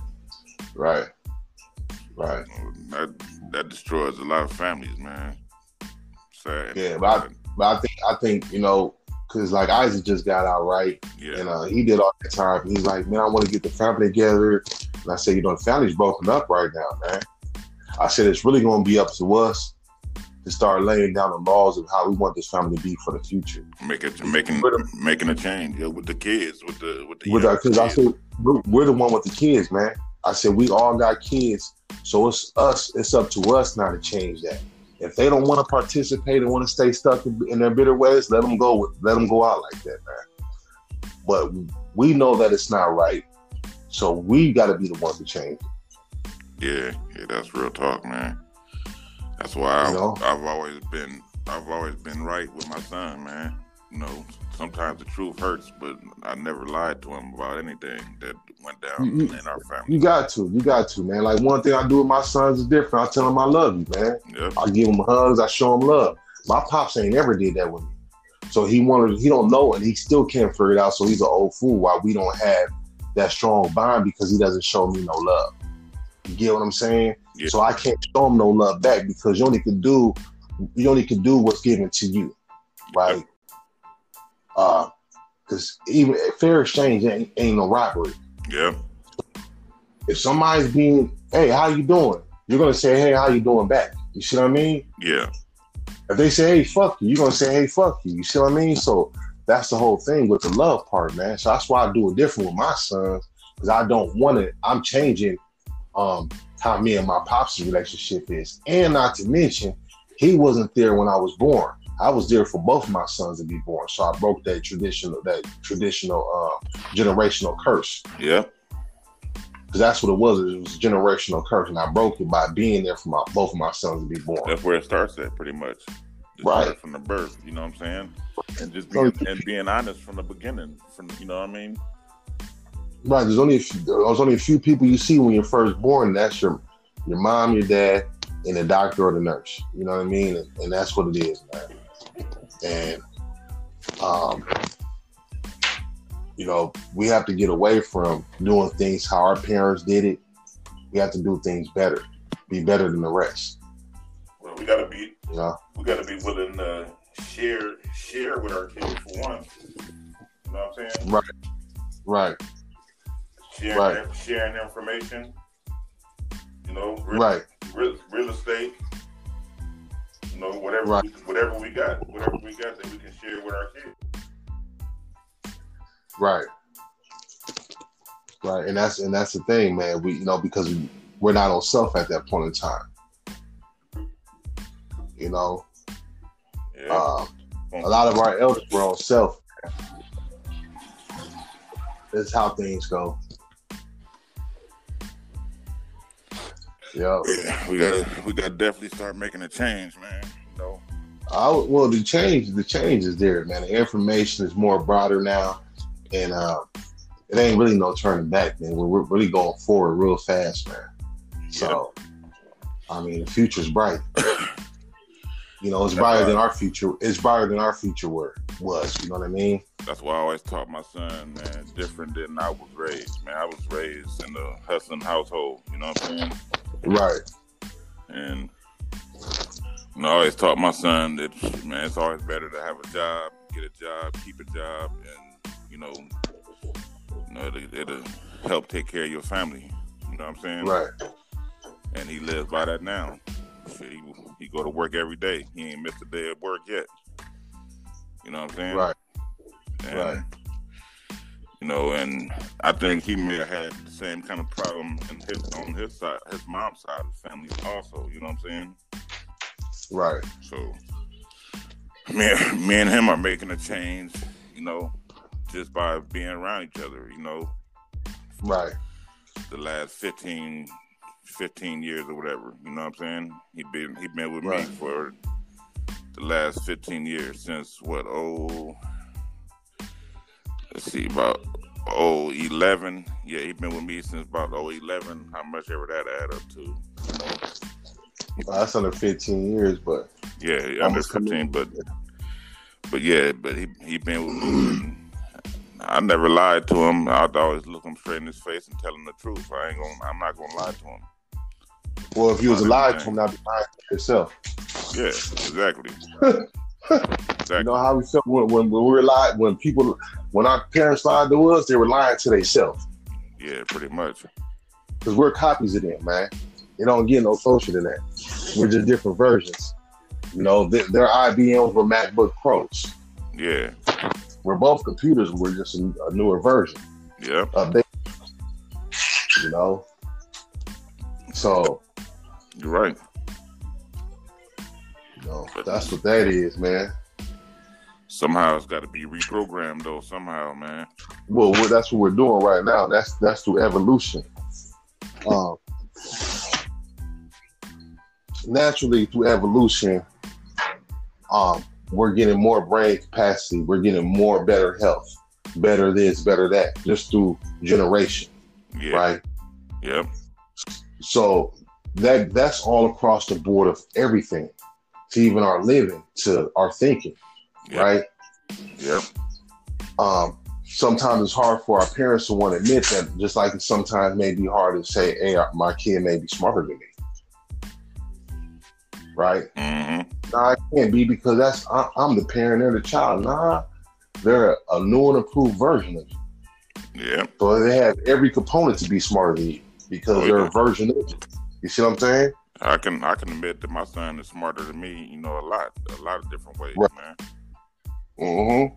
right, right. That that destroys a lot of families, man. Sad. Yeah, but I, but I think I think you know, cause like Isaac just got out, right? Yeah. And uh, he did all that time. He's like, man, I want to get the family together. And I said, you know, the family's broken up right now, man. I said it's really gonna be up to us to start laying down the laws of how we want this family to be for the future. Make it, making making a change yeah, with the kids, with the with the. With our, kids. I said, we're, we're the one with the kids, man. I said we all got kids, so it's us. It's up to us now to change that. If they don't want to participate and want to stay stuck in their bitter ways, let them go. Let them go out like that, man. But we know that it's not right, so we got to be the ones to change it. Yeah, yeah, that's real talk, man. That's why I've, you know? I've always been I've always been right with my son, man. You know, sometimes the truth hurts, but I never lied to him about anything that went down you, in our family. You got to, you got to, man. Like one thing I do with my sons is different. I tell them I love you, man. Yep. I give them hugs. I show them love. My pops ain't ever did that with me, so he wanted he don't know and he still can't figure it out. So he's an old fool. Why we don't have that strong bond because he doesn't show me no love. You get what I'm saying? Yeah. So I can't show them no love back because you only can do you only can do what's given to you, right? Yeah. Uh, because even fair exchange ain't, ain't no robbery. Yeah. If somebody's being, hey, how you doing? You're gonna say, hey, how you doing back? You see what I mean? Yeah. If they say, hey, fuck you, you're gonna say, hey, fuck you. You see what I mean? So that's the whole thing with the love part, man. So that's why I do it different with my sons, because I don't want it. I'm changing um, how me and my pops' relationship is. And not to mention, he wasn't there when I was born. I was there for both my sons to be born. So I broke that traditional, that traditional uh, generational curse. Yeah. Because that's what it was. It was a generational curse. And I broke it by being there for my both of my sons to be born. That's where it starts at, pretty much. Just right. From the birth, you know what I'm saying? And just being, and being honest from the beginning. From You know what I mean? Right. There's only a few, there's only a few people you see when you're first born. That's your, your mom, your dad, and the doctor or the nurse. You know what I mean? And, and that's what it is, man. And, um, you know, we have to get away from doing things how our parents did it. We have to do things better, be better than the rest. Well, we gotta be, you know? we gotta be willing to share, share with our kids for one. You know what I'm saying? Right, right, sharing, right. Their, sharing information. You know, real, right? Real, real estate. You know, whatever, right. we, whatever we got, whatever we got that we can share with our kids. Right, right, and that's and that's the thing, man. We, you know, because we're not on self at that point in time. You know, yeah. uh, a lot of our elders were on self. That's how things go. Yeah, we got we got to definitely start making a change, man. You know, I well the change the change is there, man. The information is more broader now, and uh, it ain't really no turning back, man. We're, we're really going forward real fast, man. So, yeah. I mean, the future's bright. You know, it's brighter than our future. It's brighter than our future were was. You know what I mean? That's why I always taught my son, man. It's different than I was raised, man. I was raised in a hustling household. You know what I'm saying? Right. And you know, I always taught my son that, man, it's always better to have a job, get a job, keep a job, and you know, you know, it'll, it'll help take care of your family. You know what I'm saying? Right. And he lives by that now. He, he go to work every day. He ain't missed a day at work yet. You know what I'm saying? Right. And, right. You know, and I think he may have had the same kind of problem in his, on his side, his mom's side of the family also. You know what I'm saying? Right. So, me, me and him are making a change, you know, just by being around each other, you know? Right. The last fifteen, fifteen years or whatever, you know what I'm saying? He been he been with right. me for the last fifteen years since what oh let's see about oh eleven yeah he been with me since about oh eleven how much ever that add up to, you know? Well, that's under fifteen years, but yeah under fifteen but but yeah but he he been with me. I never lied to him. I'd always look him straight in his face and tell him the truth. I ain't gonna, I'm not gonna lie to him. Well, if you was lying to him, that'd be lying to yourself. Yeah, exactly. Exactly. You know how we felt when, when, when we were lied, when people, when our parents lied to us, they were lying to themselves. Yeah, pretty much. Because we're copies of them, man. They don't get no closer than that. We're just different versions. You know, th- their I B Ms were MacBook Pros. Yeah. We're both computers. We're just a, a newer version. Yeah. Updated. You know. So. You're right. You know, that's what that is, man. Somehow it's got to be reprogrammed, though. Somehow, man. Well, well, that's what we're doing right now. That's that's through evolution. Um, naturally, through evolution. Um. We're getting more brain capacity. We're getting more better health, better this, better that, just through generation, yeah. Right? Yep. So that that's all across the board of everything, to even our living, to our thinking, yep. Right? Yep. Um, sometimes it's hard for our parents to want to admit that, just like it sometimes may be hard to say, hey, my kid may be smarter than me. Right? Mm-hmm. Nah, it can't be because that's I, I'm the parent, they're the child. Nah, they're a new and improved version of you. Yeah. So they have every component to be smarter than you because oh, yeah. they're a version of you. You see what I'm saying? I can I can admit that my son is smarter than me, you know, a lot, a lot of different ways, right. man. Mm-hmm.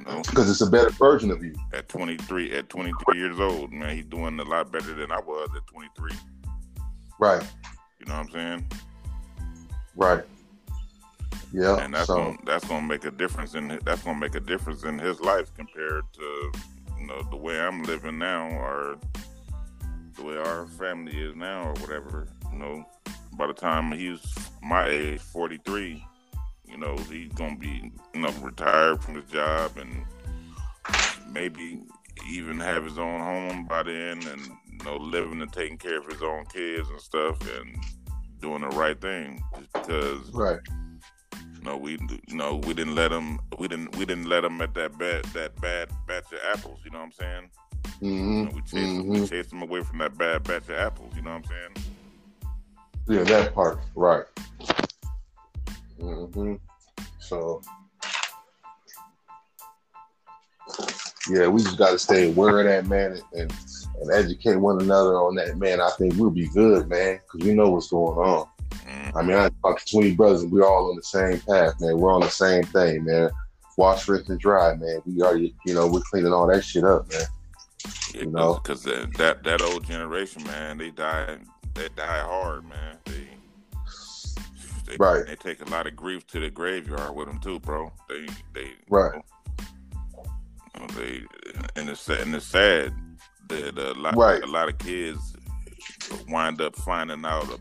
You know, because it's a better version of you. At twenty-three, at twenty-three years old, man, he's doing a lot better than I was at twenty-three. Right. You know what I'm saying? Right. Yeah. And that's so. gonna, that's gonna make a difference in that's gonna make a difference in his life compared to, you know, the way I'm living now, or the way our family is now, or whatever. You know, by the time he's my age, forty-three, you know, he's gonna be, you know, retired from his job and maybe even have his own home by then, and, you know, living and taking care of his own kids and stuff, and doing the right thing, because right. you know, we you know we didn't let him we didn't we didn't let him at that bad that bad batch of apples. You know what I'm saying? Mm-hmm. You know, we chased mm-hmm. we chased them away from that bad batch of apples. You know what I'm saying? Yeah, that part, right. Mm-hmm. So, yeah, we just got to stay aware of that, man, and and educate one another on that, man. I think we'll be good, man, because we know what's going on. Mm-hmm. I mean, I talk to twenty brothers, and we're all on the same path, man. We're on the same thing, man. Wash, rinse, and dry, man. We already, you know, we're cleaning all that shit up, man. You know, because that, that that old generation, man, they die they die hard, man. They, they right. They take a lot of grief to the graveyard with them too, bro. They they right. You know, they and it's and it's sad that a lot right. a lot of kids wind up finding out a,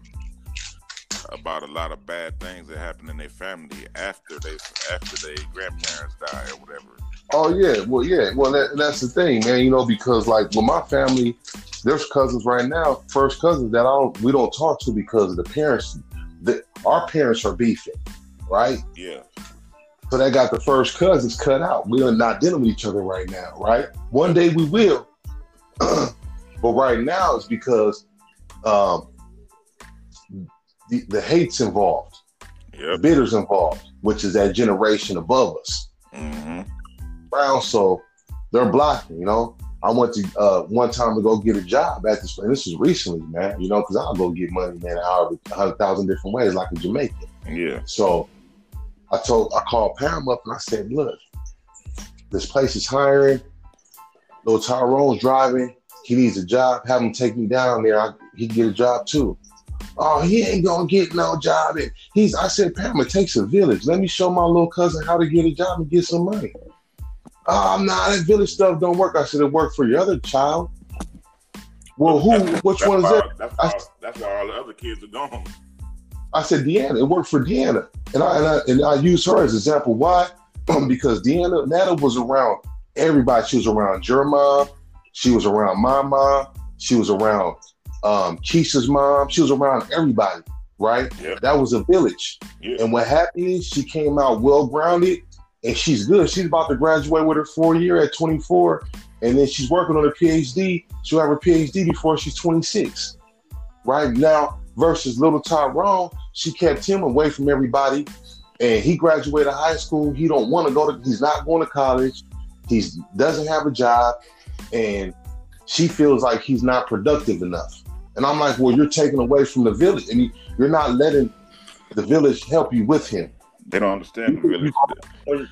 about a lot of bad things that happen in their family after they after their grandparents die or whatever. Oh, yeah. Well, yeah. Well, that, that's the thing, man, you know, because, like, with my family, there's cousins right now, first cousins that I don't, we don't talk to because of the parents. The, our parents are beefing, right? Yeah. So that got the first cousins cut out. We are not dealing with each other right now, right? One day we will. But right now it's because um, the, the hate's involved. Yep. The bitter's involved, which is that generation above us. Mm-hmm. Around, so they're blocking, you know. I went to uh, one time to go get a job at this place. This was recently, man, you know, because I'll go get money, man, however, a hundred thousand different ways, like in Jamaica. Yeah. So I told, I called Pam up and I said, look, this place is hiring. Little Tyrone's driving. He needs a job. Have him take me down there. I, he can get a job too. Oh, he ain't gonna get no job. And he's, I said, Pam, it takes a village. Let me show my little cousin how to get a job and get some money. Oh, nah, that village stuff don't work. I said, it worked for your other child. Well, who, that's, which that's one is it? That's, I, all, that's why all the other kids are gone. I said, Deanna, it worked for Deanna. And I and I, and I use her as an example. Why? Because Deanna, Nana was around everybody. She was around your mom. She was around my mom. She was around um, Keisha's mom. She was around everybody, right? Yeah. That was a village. Yeah. And what happened is she came out well-grounded. And she's good. She's about to graduate with her four year at twenty-four. And then she's working on her P H D. She'll have her P H D before she's twenty-six. Right now, versus little Tyrone, she kept him away from everybody. And he graduated high school. He don't want to go to, he's not going to college. He doesn't have a job. And she feels like he's not productive enough. And I'm like, well, you're taking away from the village. I mean, you're not letting the village help you with him. They don't understand the village.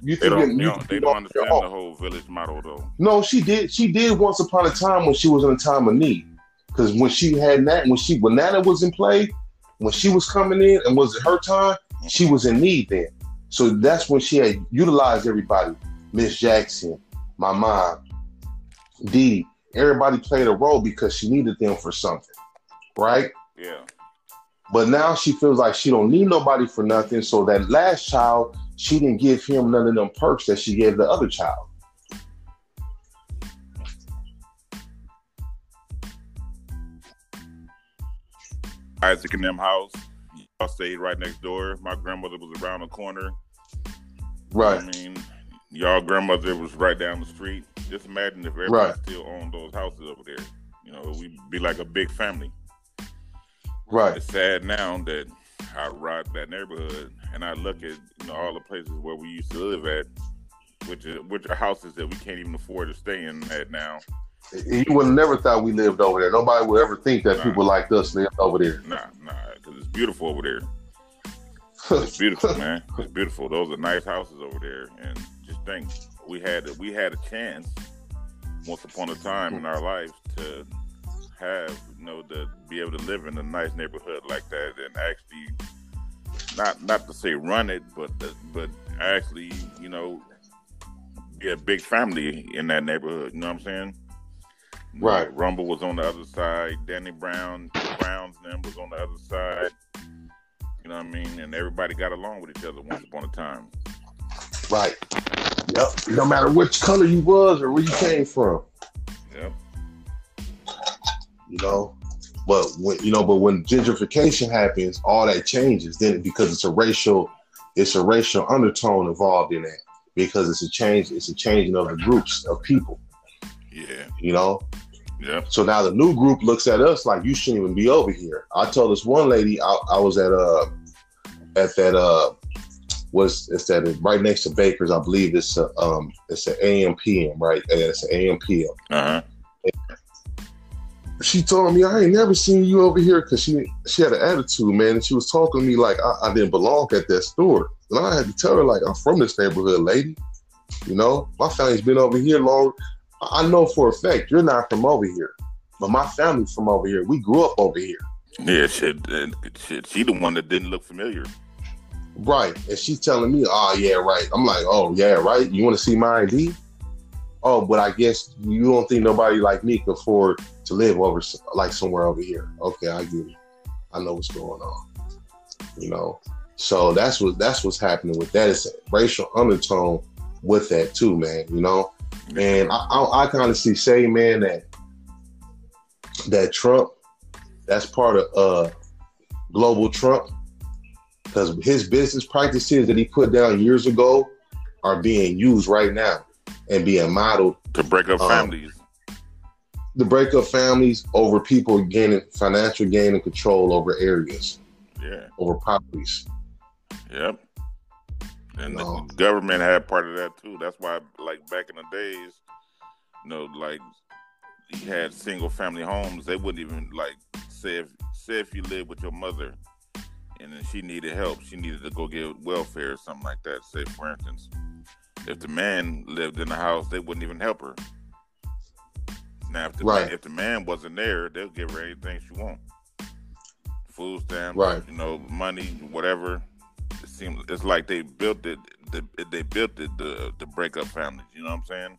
They don't, they don't, they don't understand the whole village model, though. No, she did. She did once upon a time when she was in a time of need. Because when she had that, when she when Nana was in play, when she was coming in and was it her time, she was in need then. So that's when she had utilized everybody. Miss Jackson, my mom, Dee, everybody played a role because she needed them for something, right? Yeah. But now she feels like she don't need nobody for nothing. So that last child, she didn't give him none of them perks that she gave the other child. Isaac and them house, I stayed right next door. My grandmother was around the corner. Right. You know what I mean, y'all grandmother was right down the street. Just imagine if everybody right. still owned those houses over there. You know, we'd be like a big family. Right. It's sad now that I ride that neighborhood and I look at, you know, all the places where we used to live at, which is, which are houses that we can't even afford to stay in at now. You would never thought we lived over there. Nobody would ever think that nah. people like us lived over there. Nah, nah, because it's beautiful over there. It's beautiful, man. It's beautiful. Those are nice houses over there. And just think, we had a, we had a chance once upon a time in our lives to have, you know, to be able to live in a nice neighborhood like that and actually, not not to say run it, but but actually, you know, be a big family in that neighborhood. You know what I'm saying? Right. Rumble was on the other side. Danny Brown, Brown's them was on the other side. You know what I mean? And everybody got along with each other once upon a time. Right. Yep. No matter which color you was or where you came from. Yep. You know, but when you know, but when gentrification happens, all that changes. Then because it's a racial, it's a racial undertone involved in it. Because it's a change, it's a changing of the groups of people. Yeah. You know? Yeah. So now the new group looks at us like, you shouldn't even be over here. I told this one lady, I, I was at uh at that uh was it's that right next to Baker's, I believe it's a, um it's an A M P M, right? Yeah, it's an A M P M. Uh-huh. And she told me, I ain't never seen you over here, because she she had an attitude, man, and she was talking to me like I, I didn't belong at that store. And I had to tell her, like, I'm from this neighborhood, lady. You know, my family's been over here long. I know for a fact you're not from over here, but my family's from over here. We grew up over here. Yeah, shit, shit. She the one that didn't look familiar. Right. And she's telling me, oh, yeah, right. I'm like, oh, yeah, right? You want to see my I D? Oh, but I guess you don't think nobody like me could afford to live over, like, somewhere over here. Okay, I get it. I know what's going on. You know? So that's what that's what's happening with that. It's a racial undertone with that too, man. You know, and I, I, I can honestly say, man, that that Trump, that's part of uh, global Trump, because his business practices that he put down years ago are being used right now and being modeled to break up um, families, to break up families over people gaining financial gain and control over areas, yeah, over properties. Yep. And no. the government had part of that too. That's why, like, back in the days, you know, like, you had single family homes. They wouldn't even, like, say if, say if you lived with your mother and then she needed help, she needed to go get welfare or something like that. Say, for instance, if the man lived in the house, they wouldn't even help her. Now, if the, right. man, if the man wasn't there, they'll give her anything she wants. Food stamps, right. you know, money, whatever. It seems it's like they built it. The, they built it to, to break up families. You know what I'm saying?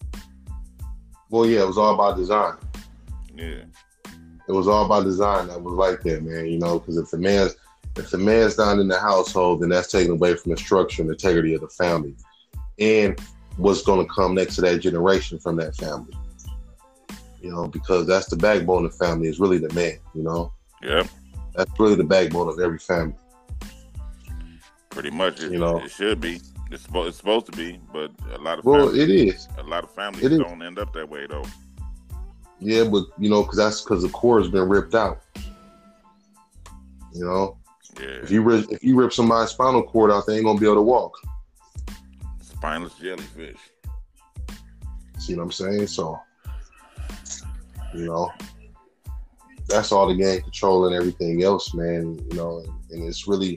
Well, yeah, it was all by design. Yeah, it was all by design. That was like that, man. You know, because if the man's if the man's not in the household, then that's taken away from the structure and integrity of the family, and what's going to come next to that generation from that family. You know, because that's the backbone of the family is really the man. You know. Yeah. That's really the backbone of every family. Pretty much, it, you know, it should be. It's, it's supposed to be, but a lot of well, families, it is. A lot of families it don't is. end up that way, though. Yeah, but you know, because that's because the core has been ripped out. You know, yeah. If you rip, if you rip somebody's spinal cord out, they ain't gonna be able to walk. Spineless jellyfish. See what I'm saying? So, you know. That's all the game control and everything else, man. You know, and, and it's really,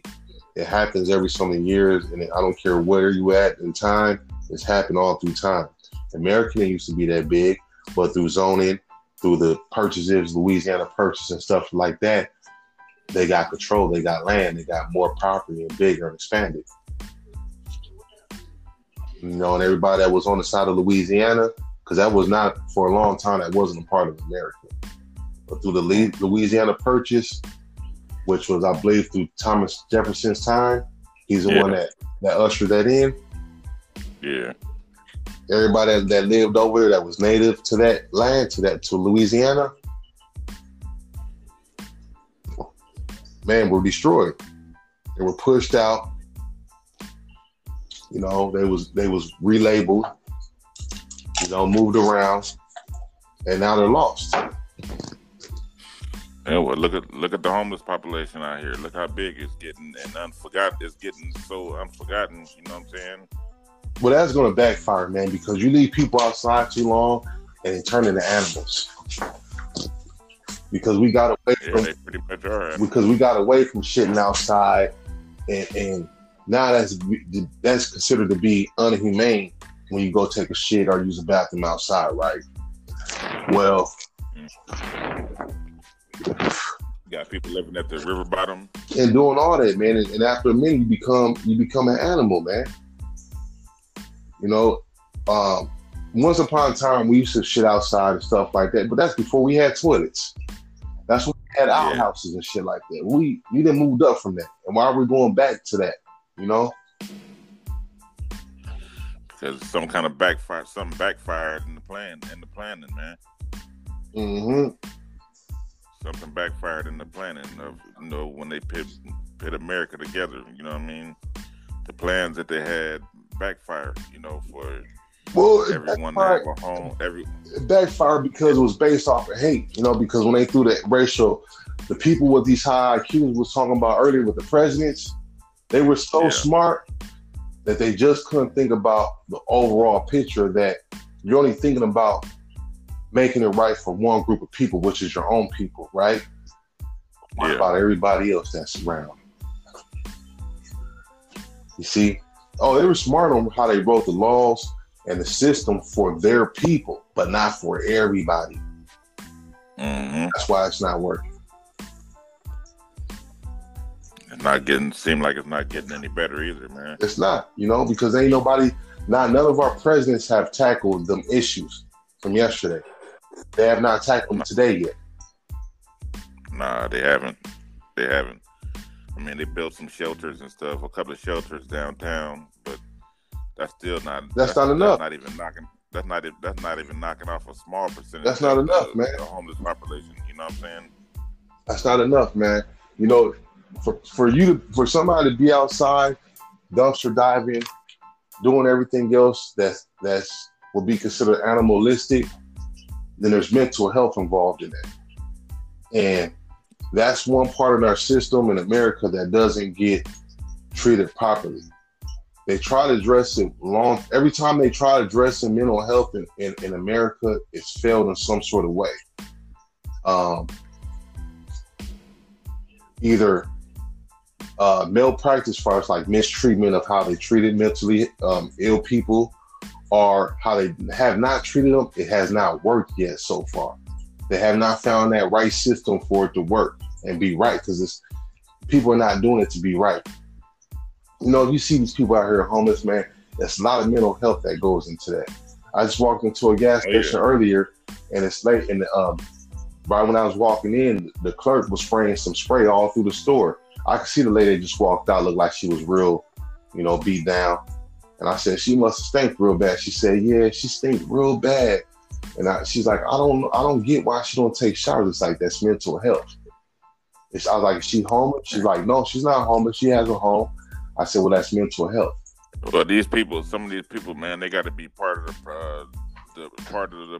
it happens every so many years. And I don't care where you at in time, it's happened all through time. America didn't used to be that big, but through zoning, through the purchases, Louisiana Purchase and stuff like that, they got control, they got land, they got more property and bigger and expanded. You know, and everybody that was on the side of Louisiana, because that was not, for a long time, that wasn't a part of America. Through the Louisiana Purchase, which was, I believe, through Thomas Jefferson's time, he's the yeah. one that, that ushered that in. Yeah. Everybody that, that lived over there that was native to that land, to that to Louisiana, man, were destroyed. They were pushed out. You know, they was they was relabeled, you know, moved around, and now they're lost. Yeah, well, look at look at the homeless population out here. Look how big it's getting, and unforgot it's getting so unforgotten. You know what I'm saying? Well, that's gonna backfire, man, because you leave people outside too long, and they turn into animals. Because we got away yeah, from they pretty much are. Because we got away from shitting outside, and, and now that's that's considered to be inhumane when you go take a shit or use a bathroom outside, right? Well. Mm-hmm. Got people living at the river bottom and doing all that, man. And, and after a minute, you become you become an animal, man. You know, um, once upon a time, we used to shit outside and stuff like that, but that's before we had toilets. That's when we had outhouses yeah. and shit like that. We we didn't move up from that, and why are we going back to that? You know, because some kind of backfire, something backfired in the plan, in the planning, man. Mm-hmm. Something backfired in the planning of, you know, when they pit, pit America together, you know what I mean? The plans that they had backfired, you know, for well, everyone to have a home. Every, it backfired because it was based off of hate, you know, because when they threw that racial, the people with these high I Qs was talking about earlier with the presidents, they were so yeah. smart that they just couldn't think about the overall picture, that you're only thinking about making it right for one group of people, which is your own people, right? What yeah. about everybody else that's around? You see? Oh, they were smart on how they wrote the laws and the system for their people, but not for everybody. Mm-hmm. That's why it's not working. It's not getting, seem like it's not getting any better either, man. It's not, you know, because ain't nobody, not none of our presidents have tackled them issues from yesterday. They have not tackled them today yet. Nah, they haven't. They haven't. I mean, they built some shelters and stuff, a couple of shelters downtown, but that's still not. That's, that's not enough. That's not even knocking. That's not. That's not even knocking off a small percentage. That's not enough, the, man. The homeless population. You know what I'm saying? That's not enough, man. You know, for for you to, for somebody to be outside, dumpster diving, doing everything else that's that's would be considered animalistic, then there's mental health involved in that. And that's one part of our system in America that doesn't get treated properly. They try to address it long, every time they try to address in mental health in, in, in America, it's failed in some sort of way. Um, either uh, malpractice, as far as like mistreatment of how they treated mentally um, ill people, or how they have not treated them, it has not worked yet so far. They have not found that right system for it to work and be right, because it's people are not doing it to be right. You know, you see these people out here homeless, man, there's a lot of mental health that goes into that. I just walked into a gas station yeah. earlier, and it's late, and um, right when I was walking in, the clerk was spraying some spray all through the store. I could see the lady just walked out, looked like she was real, you know, beat down. And I said, she must stink real bad. She said, yeah, she stinks real bad. And I, she's like, I don't, I don't get why she don't take showers. It's like, that's mental health. It's, I was like, is she homeless? She's like, no, she's not homeless. She has a home. I said, well, that's mental health. Well, these people, some of these people, man, they got to be part of the, uh, the part of the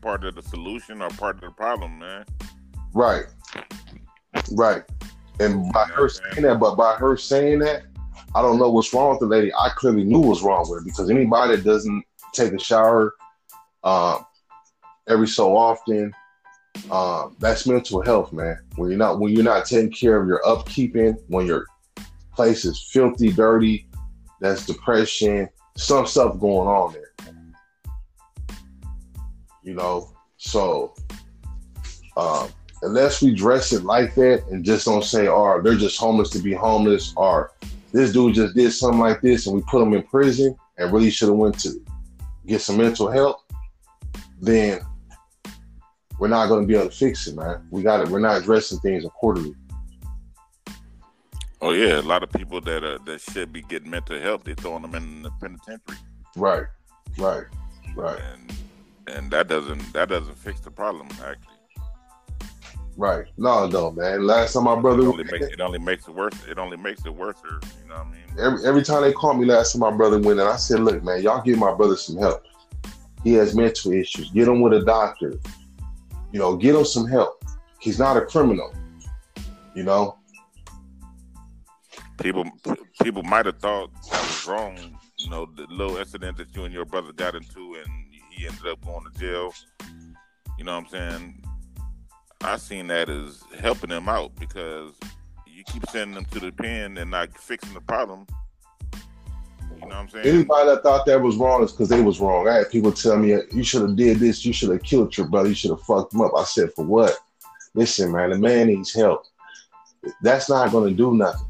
part of the solution or part of the problem, man. Right, right. And by her saying that, but by her saying that, I don't know what's wrong with the lady. I clearly knew what's wrong with her, because anybody that doesn't take a shower uh, every so often, uh, that's mental health, man. When you're not when you're not taking care of your upkeeping, when your place is filthy, dirty, that's depression. Some stuff going on there, you know. So uh, unless we dress it like that and just don't say, "Oh, they're just homeless to be homeless," or this dude just did something like this and we put him in prison and really should have went to get some mental help, then we're not going to be able to fix it, man. We got it. We're not addressing things accordingly. Oh, yeah. A lot of people that uh, that should be getting mental help, they're throwing them in the penitentiary. Right, right, right. And and that doesn't that doesn't fix the problem, actually. Right. No, no, man. Last time my brother... It only makes it, only makes it worse. It only makes it worse. You know what I mean? Every, every time they called me last time my brother went, and I said, look, man, y'all give my brother some help. He has mental issues. Get him with a doctor. You know, get him some help. He's not a criminal. You know? People people might have thought that was wrong. You know, the little incident that you and your brother got into and he ended up going to jail. You know what I'm saying? I seen that as helping them out, because you keep sending them to the pen and not fixing the problem. You know what I'm saying? Anybody that thought that was wrong is because they was wrong. I had people tell me, you should have did this, you should have killed your brother, you should have fucked him up. I said, for what? Listen, man, the man needs help. That's not going to do nothing.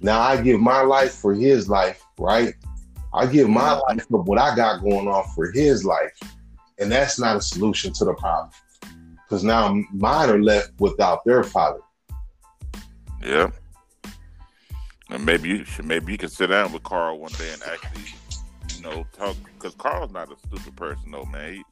Now, I give my life for his life, right? I give my life for what I got going on for his life. And that's not a solution to the problem. Because now mine are left without their father. Yeah. And maybe you should, maybe you can sit down with Carl one day and actually, you know, talk. Because Carl's not a stupid person, though, man. He,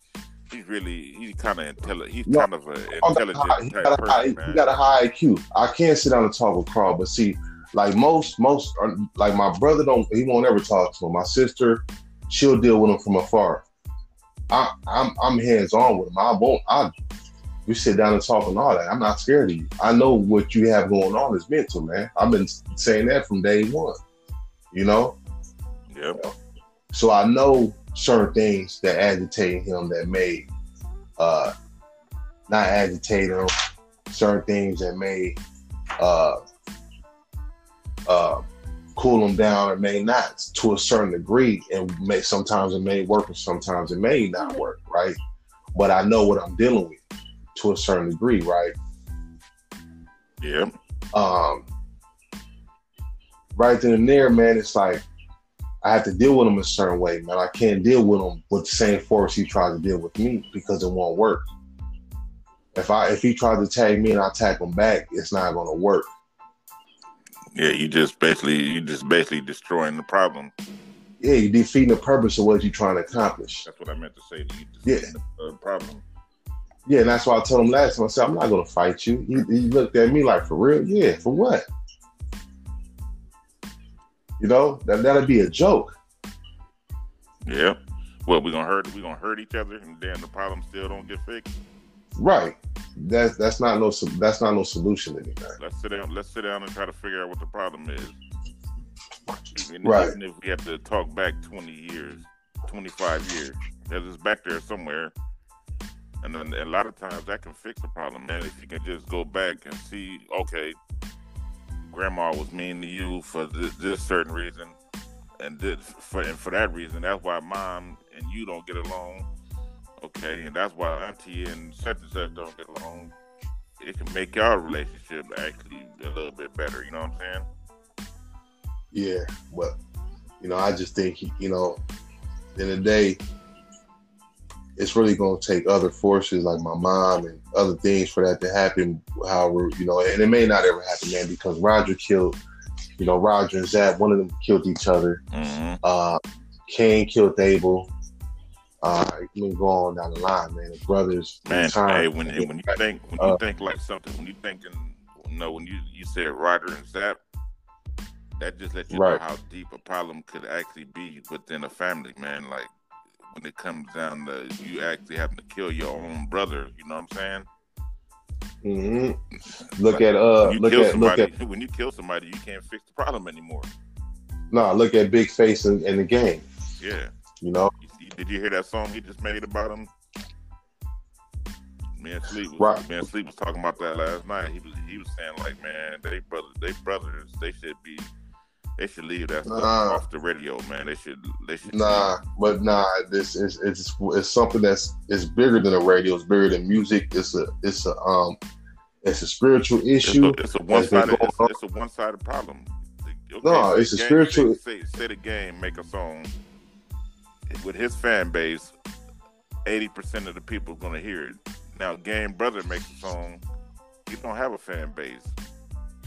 he's really, he's kind of intelligent. He's no, kind of an intelligent high, type he got person, high, man. He got a high I Q. I can't sit down and talk with Carl, but see, like most, most, are, like my brother don't, he won't ever talk to him. My sister, she'll deal with him from afar. I, I'm, I'm hands-on with him. I won't, I We sit down and talk and all that. I'm not scared of you. I know what you have going on is mental, man. I've been saying that from day one, you know? Yeah. So I know certain things that agitated him that may uh, not agitate him, certain things that may uh, uh, cool him down or may not to a certain degree. And may, sometimes it may work and sometimes it may not work, right? But I know what I'm dealing with to a certain degree, right? Yeah. Um, right then and there, man, it's like I have to deal with him a certain way, man. I can't deal with him with the same force he tried to deal with me, because it won't work. If I if he tries to tag me and I tag him back, it's not going to work. Yeah, you just basically you just basically destroying the problem. Yeah, you're defeating the purpose of what you're trying to accomplish. That's what I meant to say. You yeah, the uh, problem. Yeah, and that's why I told him last time. I said, I'm not going to fight you. He, he looked at me like, for real? Yeah, for what? You know, that, that'd be a joke. Yeah. Well, we're going to hurt, we're gonna hurt each other, and then the problem still don't get fixed. Right. That's that's not no that's not no solution to anything. Let's sit down, let's sit down and try to figure out what the problem is. Even, right. Even if we have to talk back twenty years, twenty-five years, because it's back there somewhere. And then a lot of times that can fix the problem, man. If you can just go back and see, okay, grandma was mean to you for this, this certain reason, and this, for and for that reason, that's why mom and you don't get along. Okay, and that's why auntie and such and such don't get along. It can make y'all relationship actually a little bit better. You know what I'm saying? Yeah, but you know, I just think you know, in the day. It's really going to take other forces like my mom and other things for that to happen. However, you know, and it may not ever happen, man, because Roger killed, you know, Roger and Zapp, one of them killed each other. Mm-hmm. Uh, Cain killed Abel. Uh, you can go on down the line, man. The brothers, man. Time, hey, when, when you think, when you uh, think like something, when you thinking, you know, when you, you said Roger and Zapp, that just lets you right. know how deep a problem could actually be within a family, man. Like, when it comes down to you actually having to kill your own brother, you know what I'm saying? Mm-hmm. Look like, at uh, look at somebody, look at when you kill somebody, you can't fix the problem anymore. No, nah, look at Big Face and, and the Game. Yeah, you know. Did you hear that song he just made about him? Man, Sleep was right. man, Sleep was talking about that last night. He was he was saying like, man, they brothers, they brothers, they should be. They should leave that stuff nah. off the radio, man. They should. They should. Nah, but nah. This is it's it's something that's it's bigger than the radio. It's bigger than music. It's a it's a um it's a spiritual issue. It's a one sided it's, it's a one sided problem. Okay, no, it's a game, spiritual. Say, say the Game make a song with his fan base. Eighty percent of the people are gonna hear it. Now, Game brother makes a song. You don't have a fan base.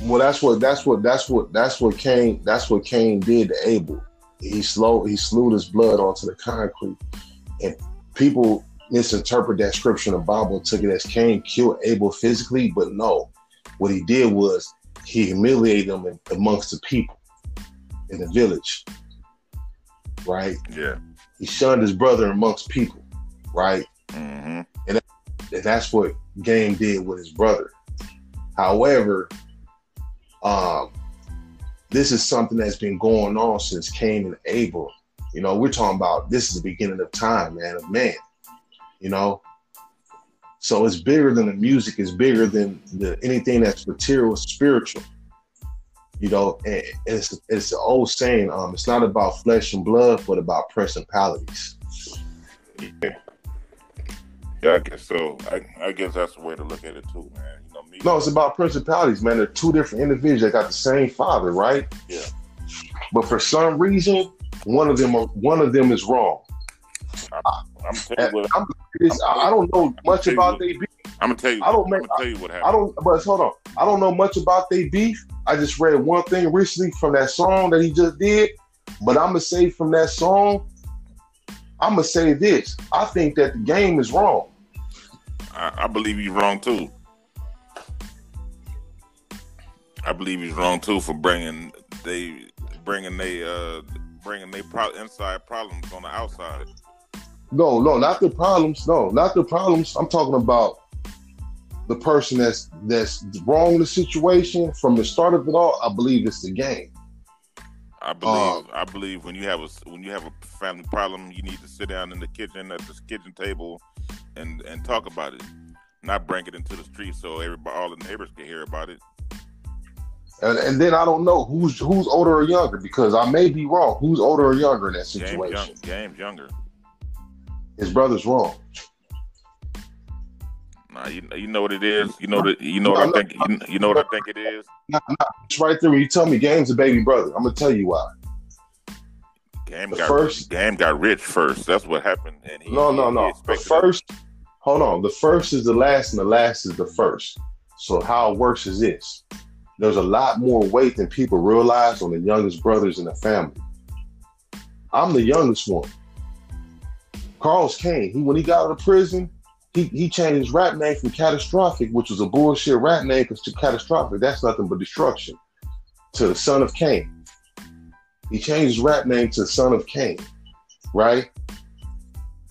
Well, that's what that's what that's what that's what Cain that's what Cain did to Abel. He slow he slewed his blood onto the concrete, and people misinterpret that scripture in the Bible, took it as Cain killed Abel physically, but no. What he did was he humiliated them in, amongst the people in the village, right? Yeah. He shunned his brother amongst people, right? Mm-hmm. And, that, and that's what Game did with his brother. However, um, this is something that's been going on since Cain and Abel. You know, we're talking about this is the beginning of time, man, of man. You know, so it's bigger than the music. It's bigger than the, anything that's material, spiritual. You know, and, and it's it's the old saying. Um, it's not about flesh and blood, but about principalities. Yeah. Yeah, I guess so. I, I guess that's the way to look at it too, man. You know, me, no, it's about principalities, man. They're two different individuals that got the same father, right? Yeah. But for some reason, one of them one of them is wrong. I'm, I'm telling you what, I'm, I'm, I don't know I'm much about their beef. I'm gonna tell you. I don't. Make, I'm gonna tell you what happened. I don't. But hold on. I don't know much about their beef. I just read one thing recently from that song that he just did. But I'm gonna say from that song, I'm gonna say this. I think that the Game is wrong. I, I believe he's wrong too. I believe he's wrong too for bringing they bringing they uh, bringing they pro- inside problems on the outside. No, no, not the problems. No, not the problems. I'm talking about the person that's that's wrong in the situation from the start of it all. I believe it's the Game. I believe. Um, I believe when you have a when you have a family problem, you need to sit down in the kitchen at the kitchen table and, and talk about it, not bring it into the street so everybody, all the neighbors can hear about it. And, and then I don't know who's who's older or younger because I may be wrong. Who's older or younger in that situation? Game's young, Game's younger. His brother's wrong. Nah, you, you know what it is. You know that. You know what I think. You, you know what I think it is. Nah, nah, it's right there. When you tell me Game's a baby brother, I'm gonna tell you why. Game the got first. Game got rich first. That's what happened. And he, no, no, no. The first. It. Hold on. The first is the last, and the last is the first. So how it works is this: there's a lot more weight than people realize on the youngest brothers in the family. I'm the youngest one. Carl's Cain. He, when he got out of prison, he, he changed his rap name from Catastrophic, which was a bullshit rap name, because to Catastrophic, that's nothing but destruction, to the Son of Cain. He changed his rap name to Son of Cain, right?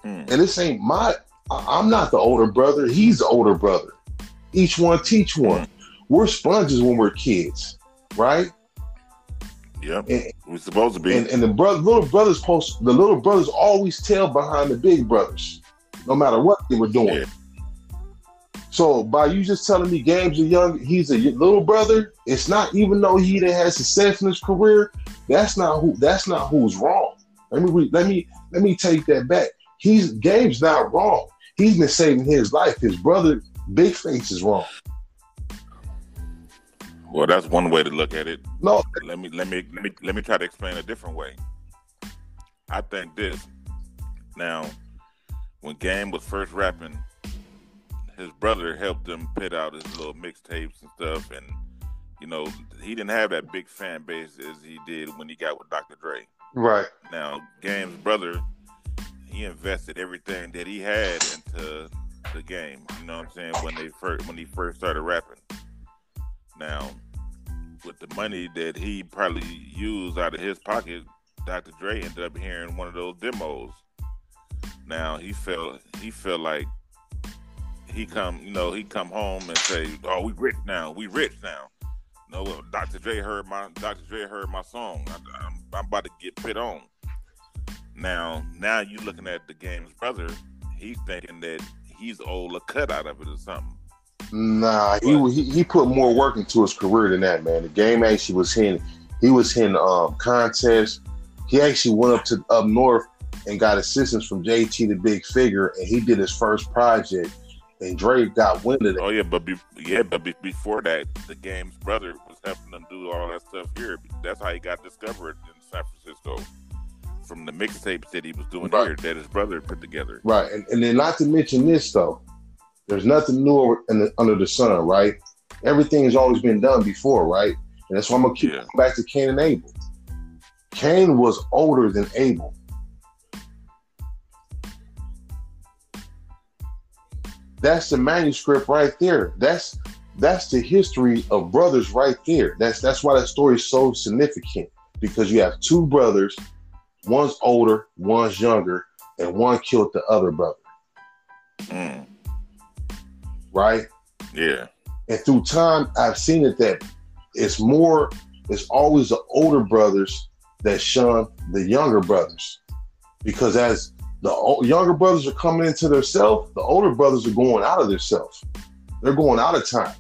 Mm. And this ain't my, I'm not the older brother. He's the older brother. Each one teach one. We're sponges when we're kids, right? Yep, and, we're supposed to be. And, and the brother, little brothers post, the little brothers always tail behind the big brothers, no matter what they were doing. Yeah. So by you just telling me Game's a young, he's a little brother, it's not, even though he didn't have success in his career, that's not who. That's not who's wrong. Let me let me let me take that back. He's Game's not wrong. He's been saving his life. His brother Big Face is wrong. Well, that's one way to look at it. No, let me let me let me let me try to explain a different way. I think this. Now, when Game was first rapping, his brother helped him put out his little mixtapes and stuff, and you know he didn't have that big fan base as he did when he got with Doctor Dre. Right. Now, Game's brother, he invested everything that he had into the Game. You know what I'm saying? When they first when he first started rapping. Now, with the money that he probably used out of his pocket, Doctor Dre ended up hearing one of those demos. Now he felt he felt like he come you know he come home and say, "Oh, we rich now, we rich now." No, Doctor Dre heard my Doctor Dre heard my song. I, I'm, I'm about to get put on. Now, now you looking at the Game's brother. He's thinking that he's old a cut out of it or something. Nah, he, he he put more work into his career than that, man. The Game actually was in, he was in um, contests. He actually went up to up north and got assistance from J T, the Big Figure, and he did his first project. And Dre got wind of it. Oh yeah, but be, yeah, but be, before that, the Game's brother was helping him do all that stuff here. That's how he got discovered in San Francisco from the mixtapes that he was doing right here that his brother put together. Right, and, and then not to mention this though. There's nothing new in the, under the sun, right? Everything has always been done before, right? And that's why I'm going to keep yeah. going back to Cain and Abel. Cain was older than Abel. That's the manuscript right there. That's that's the history of brothers right there. That's that's why that story is so significant, because you have two brothers, one's older, one's younger, and one killed the other brother. Mm. Right? Yeah. And through time, I've seen it that it's more, it's always the older brothers that shun the younger brothers, because as the o- younger brothers are coming into their self, the older brothers are going out of their self. They're going out of time.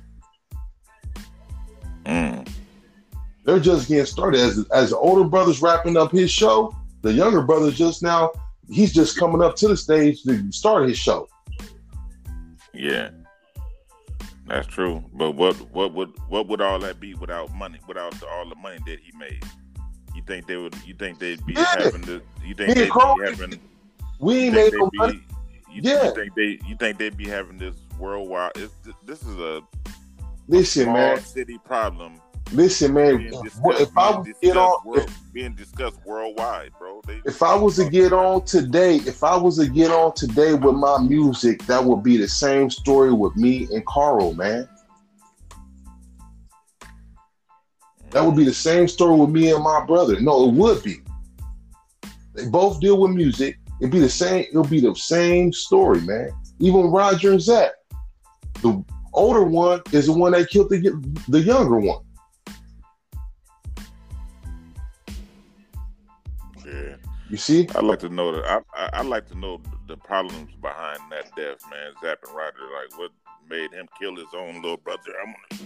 Mm. They're just getting started. As, as the older brother's wrapping up his show, the younger brother's just now, he's just coming up to the stage to start his show. Yeah. That's true, but what what would what would all that be without money? Without the, all the money that he made, you think they would? You think they'd be yeah. having the? You think Me they'd Cole, be having? We ain't made no be, money. You, yeah. you think they? You think they'd be having this worldwide? It's, this is a listen, a small man. City problem. Listen, man. What, if I was to get on, world, if, being discussed worldwide, bro. They, if I was to get on today, if I was to get on today with my music, that would be the same story with me and Carl, man. That would be the same story with me and my brother. No, it would be. They both deal with music. It'd be the same. It'll be the same story, man. Even Roger and Zapp. The older one is the one that killed the the younger one. You see, I like to know that. I, I I like to know the problems behind that death, man. Zapp and Roger, like what made him kill his own little brother? I wonder,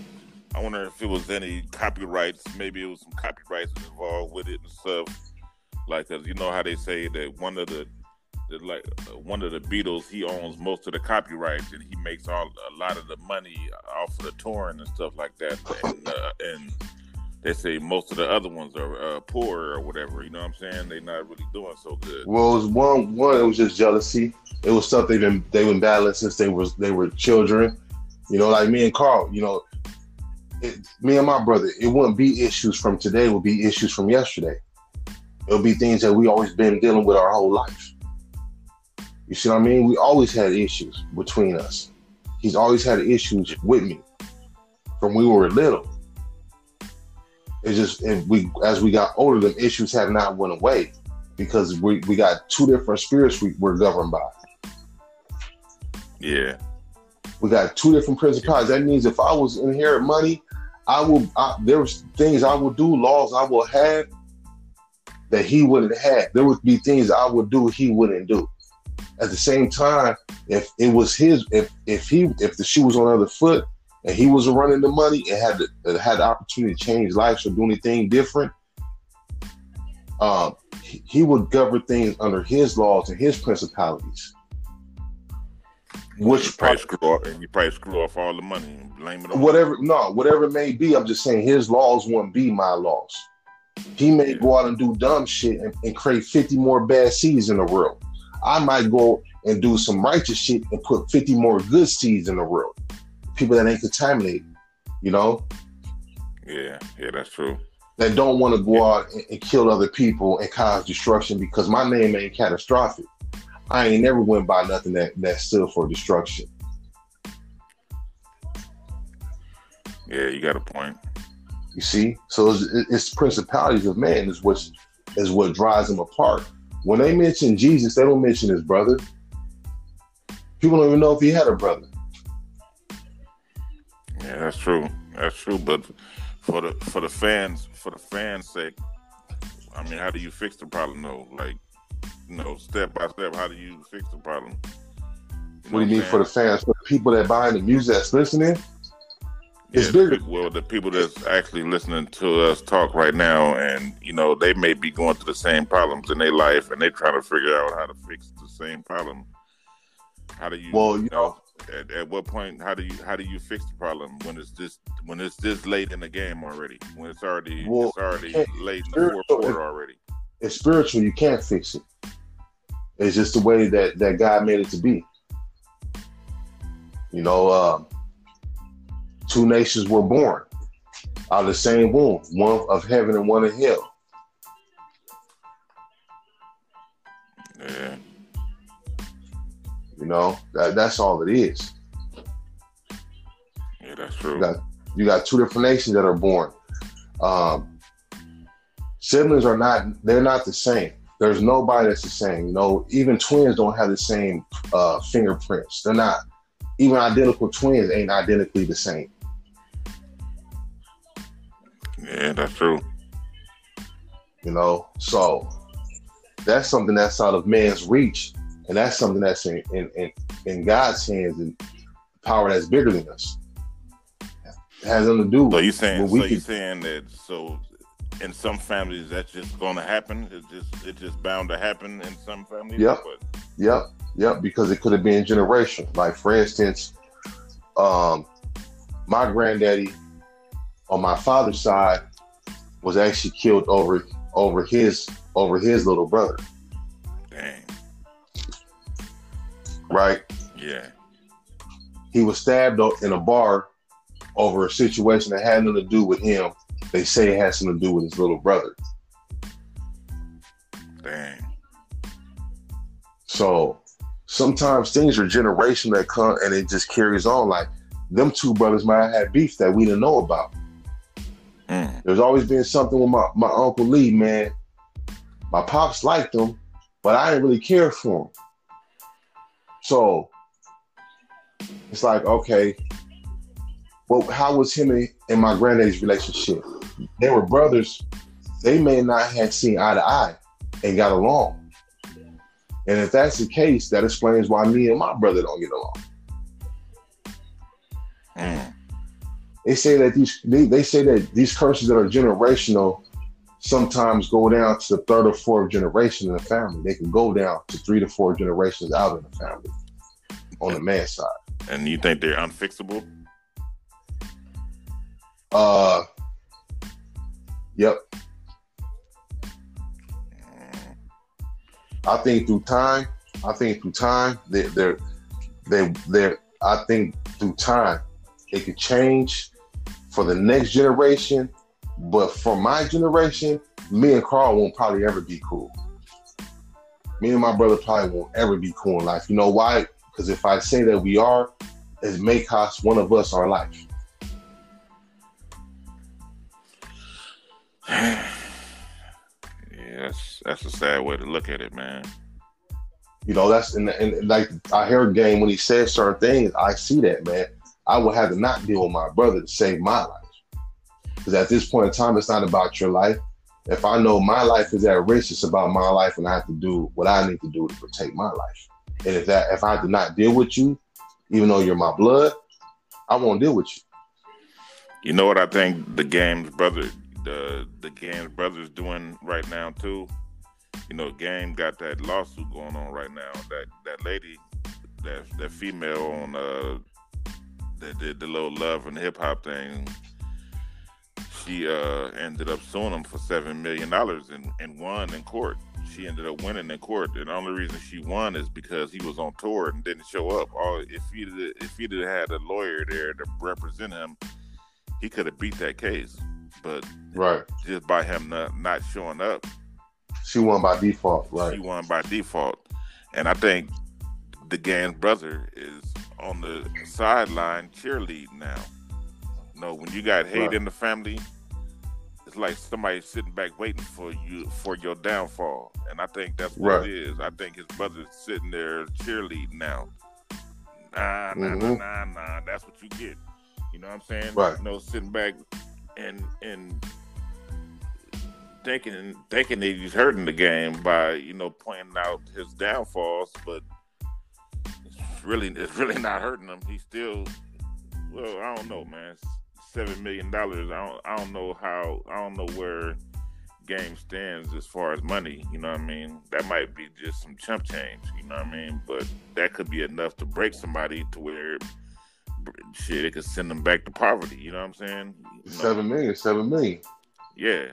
I wonder if it was any copyrights. Maybe it was some copyrights involved with it and stuff. Like, cause you know how they say that one of the, the like one of the Beatles, he owns most of the copyrights and he makes all a lot of the money off of the touring and stuff like that. And, uh, and they say most of the other ones are uh, poor or whatever. You know what I'm saying? They're not really doing so good. Well, it was one. One, it was just jealousy. It was stuff they've been they've been battling since they was they were children. You know, like me and Carl. You know, it, me and my brother. It wouldn't be issues from today. It would be issues from yesterday. It would be things that we always been dealing with our whole life. You see what I mean? We always had issues between us. He's always had issues with me from when we were little. It's just, and we as we got older, the issues have not went away because we, we got two different spirits we, we're governed by. Yeah, we got two different principalities. That means if I was inherit money, I will. I, there was things I would do, laws I will have that he wouldn't have. There would be things I would do he wouldn't do. At the same time, if it was his, if if he if the shoe was on the other foot. And he was running the money and had the, had the opportunity to change lives or do anything different. Um, he, he would govern things under his laws and his principalities. Which you probably screw off, and you probably screw off all the money and blame it on whatever. Him. No, whatever it may be, I'm just saying his laws wouldn't be my laws. He may yeah. go out and do dumb shit and, and create fifty more bad seeds in the world. I might go and do some righteous shit and put fifty more good seeds in the world. People that ain't contaminated, you know? Yeah, yeah, that's true. That don't want to go yeah. out and, and kill other people and cause destruction, because my name ain't catastrophic. I ain't never went by nothing that, that stood for destruction. Yeah, you got a point. You see? So it's, it's principalities of man is what, is what drives them apart. When they mention Jesus, they don't mention his brother. People don't even know if he had a brother. Yeah, that's true. That's true. But for the for the fans, for the fans' sake, I mean, how do you fix the problem though? Like, you know, step by step, how do you fix the problem? You what do you mean for the fans? For the people that buying the music, that's listening? It's yeah, bigger. Well, the people that's actually listening to us talk right now, and you know, they may be going through the same problems in their life, and they're trying to figure out how to fix the same problem. How do you? Well, you know. At, at what point? How do you how do you fix the problem when it's this when it's this late in the game already? When it's already well, it's already late in the fourth quarter already. It's spiritual. You can't fix it. It's just the way that, that God made it to be. You know, uh, two nations were born out of the same womb, one of heaven and one of hell. Yeah. You know, that, that's all it is. That's true. You got, you got two different nations that are born. Um, siblings are not, they're not the same. There's nobody that's the same. You know, even twins don't have the same uh, fingerprints. They're not. Even identical twins ain't identically the same. Yeah, that's true. You know, so that's something that's out of man's reach, and that's something that's in in, in, in God's hands, and power that's bigger than us. It has nothing to do. So you saying? So you saying that? So in some families, that's just going to happen. It's just it's just bound to happen in some families. Yep. But... Yep. Yep. Because it could have been generational. Like for instance, um, my granddaddy on my father's side was actually killed over over his over his little brother. Dang. Right? Yeah. He was stabbed in a bar over a situation that had nothing to do with him. They say it had something to do with his little brother. Dang. So sometimes things are generational that come and it just carries on. Like them two brothers might have had beef that we didn't know about. Mm. There's always been something with my, my Uncle Lee, man. My pops liked him, but I didn't really care for him. So it's like, okay, well, how was him and, and my granddaddy's relationship? They were brothers. They may not have seen eye to eye and got along. And if that's the case, that explains why me and my brother don't get along. Mm. They say that these they, they say that these curses that are generational sometimes go down to the third or fourth generation in the family. They can go down to three to four generations out in the family on the man's side. And you think they're unfixable? Uh, yep. I think through time, I think through time, they, they're, they, they're, I think through time, it could change for the next generation, but for my generation, me and Carl won't probably ever be cool. Me and my brother probably won't ever be cool in life. You know why? Because if I say that we are, it may cost one of us our life. Yes, that's a sad way to look at it, man. You know, that's and, and like I heard Game when he said certain things. I see that, man. I would have to not deal with my brother to save my life. Because at this point in time, it's not about your life. If I know my life is at risk, it's about my life, and I have to do what I need to do to protect my life. And if that, if I have to not deal with you, even though you're my blood, I won't deal with you. You know what I think the Game's brother, the the Game's brother's doing right now too. You know, Game got that lawsuit going on right now. That that lady, that that female on. Uh, That did the little Love and Hip Hop thing. She uh, ended up suing him for seven million dollars and, and won in court. She ended up winning in court, and the only reason she won is because he was on tour and didn't show up. All if he did, if he did had a lawyer there to represent him, he could have beat that case. But right, just by him not, not showing up, she won by default. Right, she won by default, and I think the Game's brother is on the sideline cheerleading now. You know, when you got hate right in the family, it's like somebody sitting back waiting for you for your downfall. And I think that's what right it is. I think his brother's sitting there cheerleading now. Nah, nah, mm-hmm. nah, nah, nah. That's what you get. You know what I'm saying? Right. You know, sitting back and and thinking thinking that he's hurting the Game by, you know, pointing out his downfalls, but really it's really not hurting him. He still, well, I don't know, man. Seven million dollars, I don't I don't know how I don't know where Game stands as far as money, you know what I mean? That might be just some chump change, you know what I mean? But that could be enough to break somebody to where shit, it could send them back to poverty, you know what I'm saying? You know? seven million, seven million. Yeah.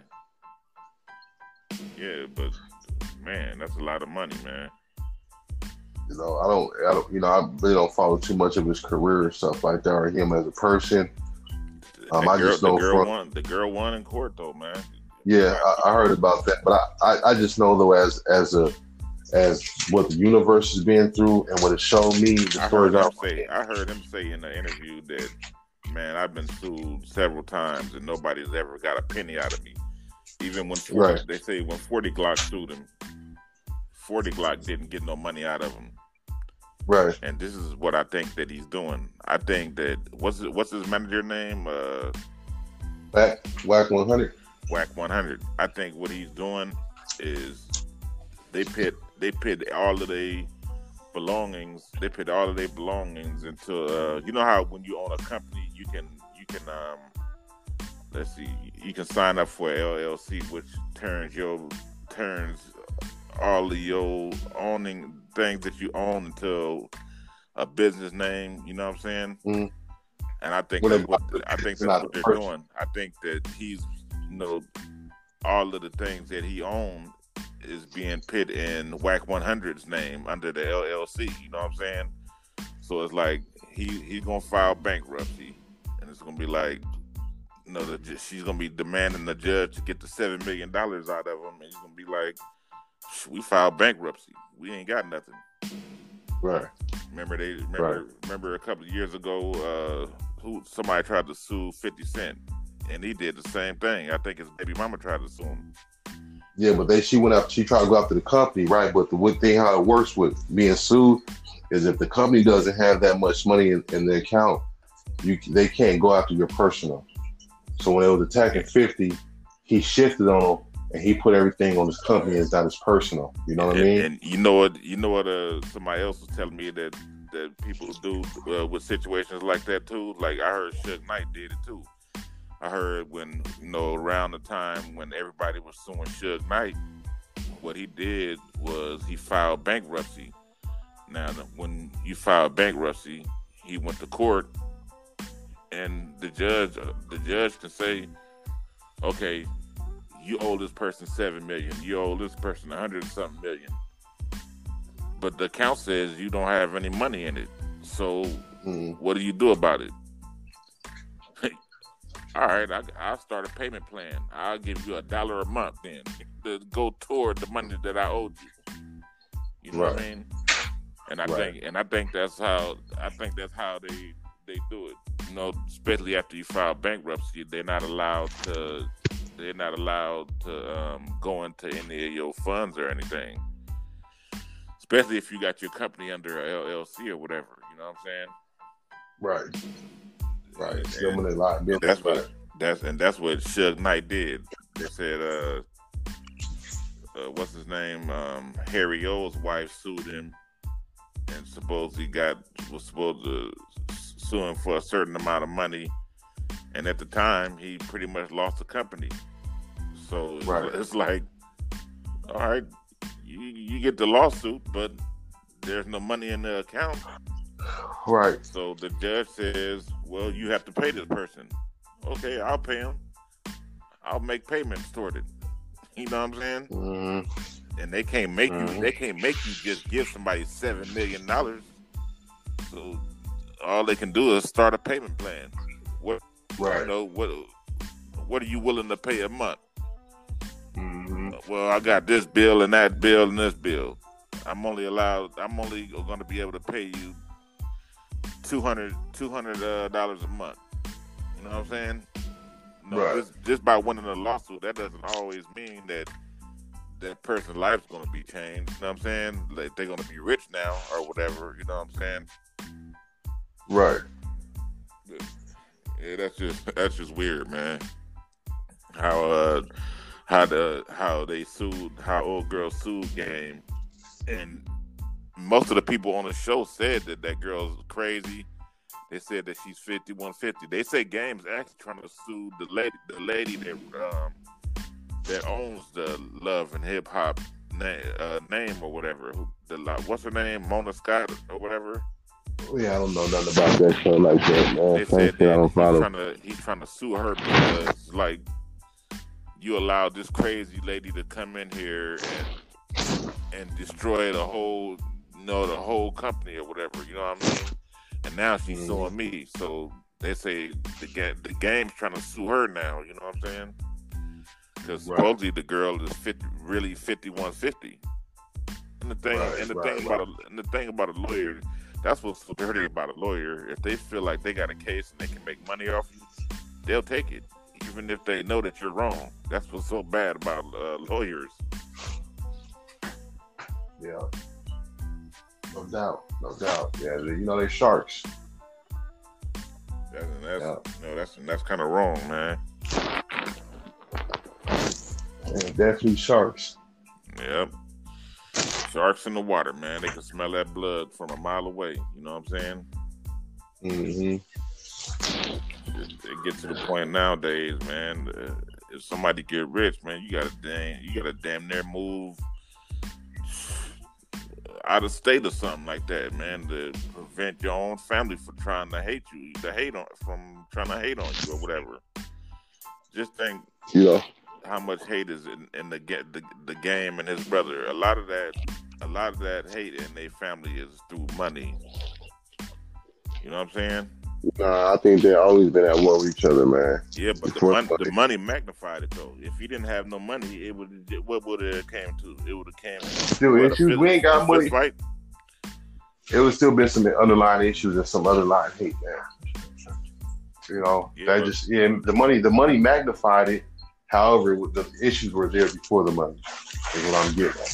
Yeah, but man, that's a lot of money, man. You know, I don't, I don't, you know, I really don't follow too much of his career and stuff like that, or him as a person. Um, girl, I just know the girl, from, won, the girl won in court, though, man. Yeah, I, I heard about that, but I, I, I just know though, as as a as what the universe has been through and what it showed me. The I, heard out. Say, I heard him say in the interview that, man, I've been sued several times and nobody's ever got a penny out of me. Even when forty, right. They say when forty Glock sued him, forty Glock didn't get no money out of him. Right. And this is what I think that he's doing. I think that what's what's his manager name? Uh, Whack Whack one hundred. Whack one hundred. I think what he's doing is they pit they pit all of their belongings. They put all of their belongings into uh, you know how when you own a company, you can you can um, let's see, you can sign up for L L C, which turns your turns all of your owning things that you own into a business name, you know what I'm saying? Mm-hmm. And I think that's what I think that's what they're doing. I think that he's, you know, all of the things that he owned is being pit in Whack one hundred's name under the L L C, you know what I'm saying? So it's like he he's gonna file bankruptcy, and it's gonna be like, you know, the, she's gonna be demanding the judge to get the seven million dollars out of him, and he's gonna be like, we filed bankruptcy. We ain't got nothing. Right. Remember they remember right. remember a couple of years ago, uh, who somebody tried to sue fifty Cent, and he did the same thing. I think his baby mama tried to sue him. Yeah, but they she went up. She tried to go after the company, right? But the one thing how it works with being sued is if the company doesn't have that much money in, in their account, you they can't go after your personal. So when they was attacking fifty, he shifted on him. And he put everything on his company as not his personal. You know what and, I mean? And you know what? You know what? Uh, somebody else was telling me that that people do uh, with situations like that too. Like I heard Suge Knight did it too. I heard when you know around the time when everybody was suing Suge Knight, what he did was he filed bankruptcy. Now, when you file bankruptcy, he went to court, and the judge the judge can say, okay, you owe this person seven million. You owe this person a hundred and something million. But the account says you don't have any money in it. So mm-hmm. what do you do about it? All right, I, I'll start a payment plan. I'll give you a dollar a month then to go toward the money that I owed you. You know right. what I mean? And I right. think, and I think that's how I think that's how they they do it. You know, especially after you file bankruptcy, they're not allowed to. They're not allowed to um, go into any of your funds or anything, especially if you got your company under a L L C or whatever. You know what I'm saying? Right, right. Some of liability. That's what. That's and that's what Suge Knight did. They said, uh, uh, "What's his name?" Um, Harry O's wife sued him, and supposedly got was supposed to sue him for a certain amount of money. And at the time, he pretty much lost the company. So right. it's like, all right, you, you get the lawsuit, but there's no money in the account. Right. So the judge says, well, you have to pay this person. Okay, I'll pay him. I'll make payments toward it. You know what I'm saying? Mm-hmm. And they can't make mm-hmm. you. They can't make you just give somebody seven million dollars. So all they can do is start a payment plan. What? Right. You know, what what are you willing to pay a month? Mm-hmm. Well, I got this bill and that bill and this bill. I'm only allowed. I'm only going to be able to pay you two hundred dollars uh, a month. You know what I'm saying? No, right. Just, just by winning a lawsuit, that doesn't always mean that that person's life's going to be changed. You know what I'm saying? Like they're going to be rich now or whatever. You know what I'm saying? Right. Yeah. Yeah, that's just that's just weird, man. How uh, how the how they sued, how old girl sued Game, and most of the people on the show said that that girl's crazy. They said that she's fifty-one fifty. They say Game's actually trying to sue the lady, the lady that um that owns the Love and Hip Hop na- uh, name or whatever. The what's her name, Mona Scott or whatever. Yeah, I don't know nothing about that show like that, man. They said that I don't follow. He's, trying to, he's trying to sue her because, like, you allowed this crazy lady to come in here and and destroy the whole, you know, the whole company or whatever. You know what I mean? And now she's mm-hmm. suing me. So they say the ga- the game's trying to sue her now. You know what I'm saying? Because right. supposedly the girl is fifty, really fifty-one fifty. And the thing, right, and the right, thing right. about a, and the thing about a lawyer. That's what's so dirty about a lawyer. If they feel like they got a case and they can make money off you, they'll take it, even if they know that you're wrong. That's what's so bad about uh, lawyers. Yeah. No doubt. No doubt. Yeah, you know, they sharks. That's, that's, yeah. No, that's, that's kind of wrong, man. Yeah, definitely sharks. Yep. Sharks in the water, man. They can smell that blood from a mile away. You know what I'm saying? Mm-hmm. It, it gets to the point nowadays, man. Uh, if somebody get rich, man, you gotta damn, you gotta damn near move out of state or something like that, man, to prevent your own family from trying to hate you, to hate on from trying to hate on you or whatever. Just think, yeah, how much hate is in, in the get the, the game and his brother. A lot of that, a lot of that hate in their family is through money. You know what I'm saying? Nah, I think they always been at war with each other, man. Yeah, but the money, the money magnified it though. If he didn't have no money, it would what would it have came to? It would have came to. Dude, issues. We ain't got money. Right? It would still been some underlying issues and some underlying hate, man. You know, yeah. That just yeah, the money, the money magnified it. However, the issues were there before the money. Is what I'm getting at.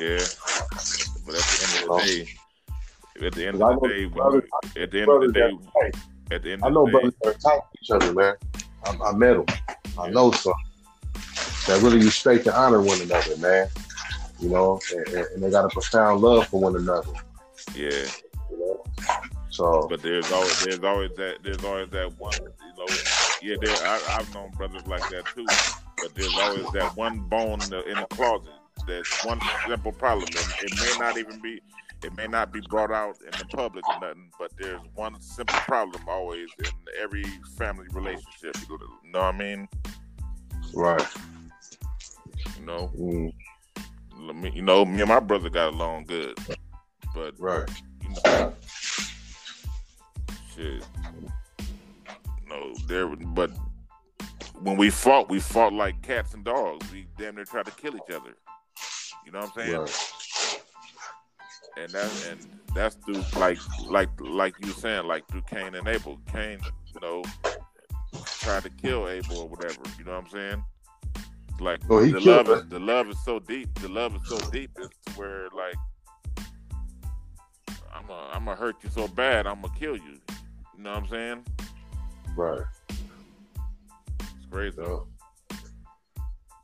Yeah, but at the end of the day. At the end of the day, brothers, we, at the end of the day, at the end of the day, I know day, brothers that attack each other, man. I, I met them. I yeah. know some that really respect and honor one another, man. You know, and, and they got a profound love for one another. Yeah. You know? So, but there's always there's always that there's always that one. You know, yeah. There, I, I've known brothers like that too. But there's always that one bone in the, in the closet. That's one simple problem. It, it may not even be. It may not be brought out in the public or nothing, but there's one simple problem always in every family relationship. You know what I mean? Right. You know, mm. me, you know, me and my brother got along good, but right. You know, shit. No, there. But when we fought, we fought like cats and dogs. We damn near tried to kill each other. You know what I'm saying? Right. And that's and that's through like like like you saying like through Cain and Abel. Cain, you know, tried to kill Abel or whatever. You know what I'm saying? Like oh, the love is, the love is so deep. The love is so deep. It's where like I'm a, I'm gonna hurt you so bad. I'm gonna kill you. You know what I'm saying? Right. It's crazy. Yeah.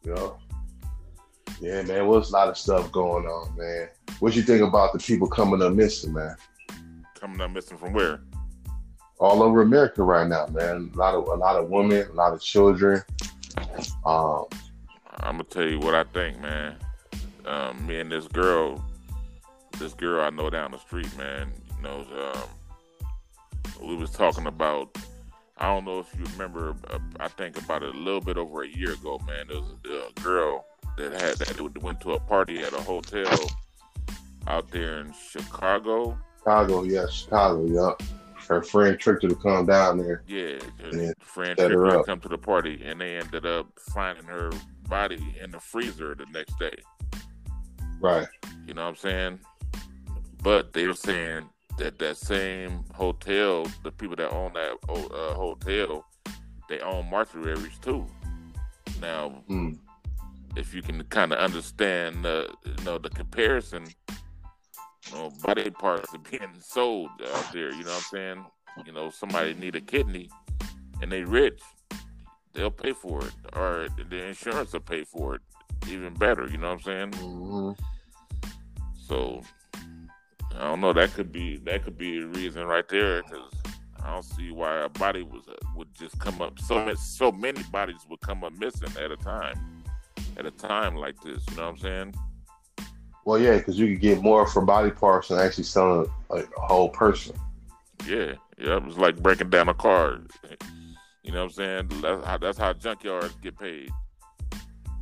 Yeah. Yeah, man. Well, there's a lot of stuff going on, man. What you think about the people coming up missing, man? Coming up missing from where? All over America right now, man. A lot of a lot of women, a lot of children. Um, I'm gonna tell you what I think, man. Um, me and this girl, this girl I know down the street, man. You know, um, we was talking about. I don't know if you remember. Uh, I think about it a little bit over a year ago, man. There was a, a girl that had that went to a party at a hotel. Out there in Chicago. Chicago, yeah, Chicago, yeah. Her friend tricked her to come down there. Yeah, her friend tricked her to come to the party, and they ended up finding her body in the freezer the next day. Right. You know what I'm saying? But they were saying that that same hotel, the people that own that uh, hotel, they own mortuaries too. Now, mm. if you can kind of understand uh, you know, the comparison, you know, body parts are being sold out there. You know what I'm saying? You know, somebody need a kidney, and they rich, they'll pay for it, or the insurance will pay for it. Even better, you know what I'm saying? Mm-hmm. So I don't know. That could be that could be a reason right there, because I don't see why a body was would just come up. So many, so many bodies would come up missing at a time, at a time like this. You know what I'm saying? Well, yeah, because you could get more for body parts than actually selling like a whole person. Yeah, yeah, it was like breaking down a car. You know what I'm saying? That's how, that's how junkyards get paid.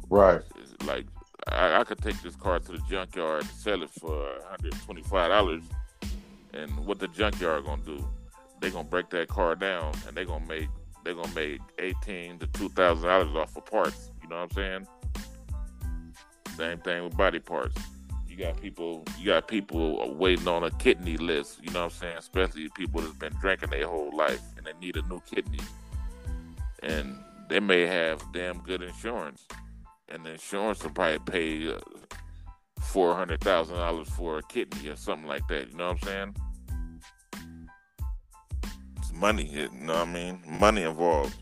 Right. It's like I, I could take this car to the junkyard and sell it for one hundred twenty-five dollars, and what the junkyard gonna do? They gonna break that car down, and they gonna make they gonna make eighteen to two thousand dollars off of parts. You know what I'm saying? Same thing with body parts. You got people, you got people waiting on a kidney list, you know what I'm saying? Especially people that's been drinking their whole life and they need a new kidney. And they may have damn good insurance. And the insurance will probably pay four hundred thousand dollars for a kidney or something like that, you know what I'm saying? It's money, you know what I mean? Money involved.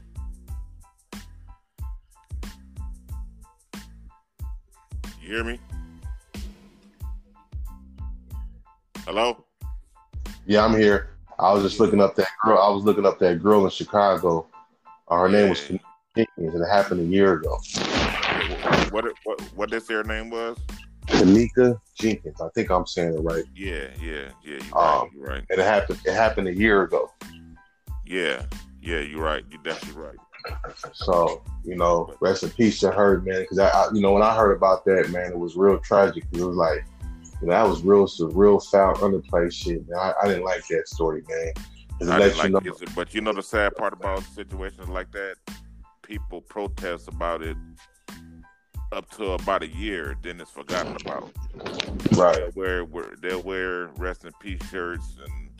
You hear me? Hello? Yeah, I'm here. I was just looking up that girl. I was looking up that girl in Chicago. Uh, her yeah. name was Kanika Jenkins, and it happened a year ago. What what what did her name was? Kanika Jenkins. I think I'm saying it right. Yeah, yeah, yeah. You're um, right. You're right. And it happened. It happened a year ago. Yeah, yeah. You're right. You're definitely right. So, you know, rest in peace to her, man. Because I, I, you know, when I heard about that, man, it was real tragic. It was like, you know, that was real, surreal, foul, underplay shit, man. I, I didn't like that story, man. I didn't like you know, it, but you know the sad part about situations like that, people protest about it up to about a year, then it's forgotten about. Right. They'll wear, wear, they'll wear rest in peace shirts and,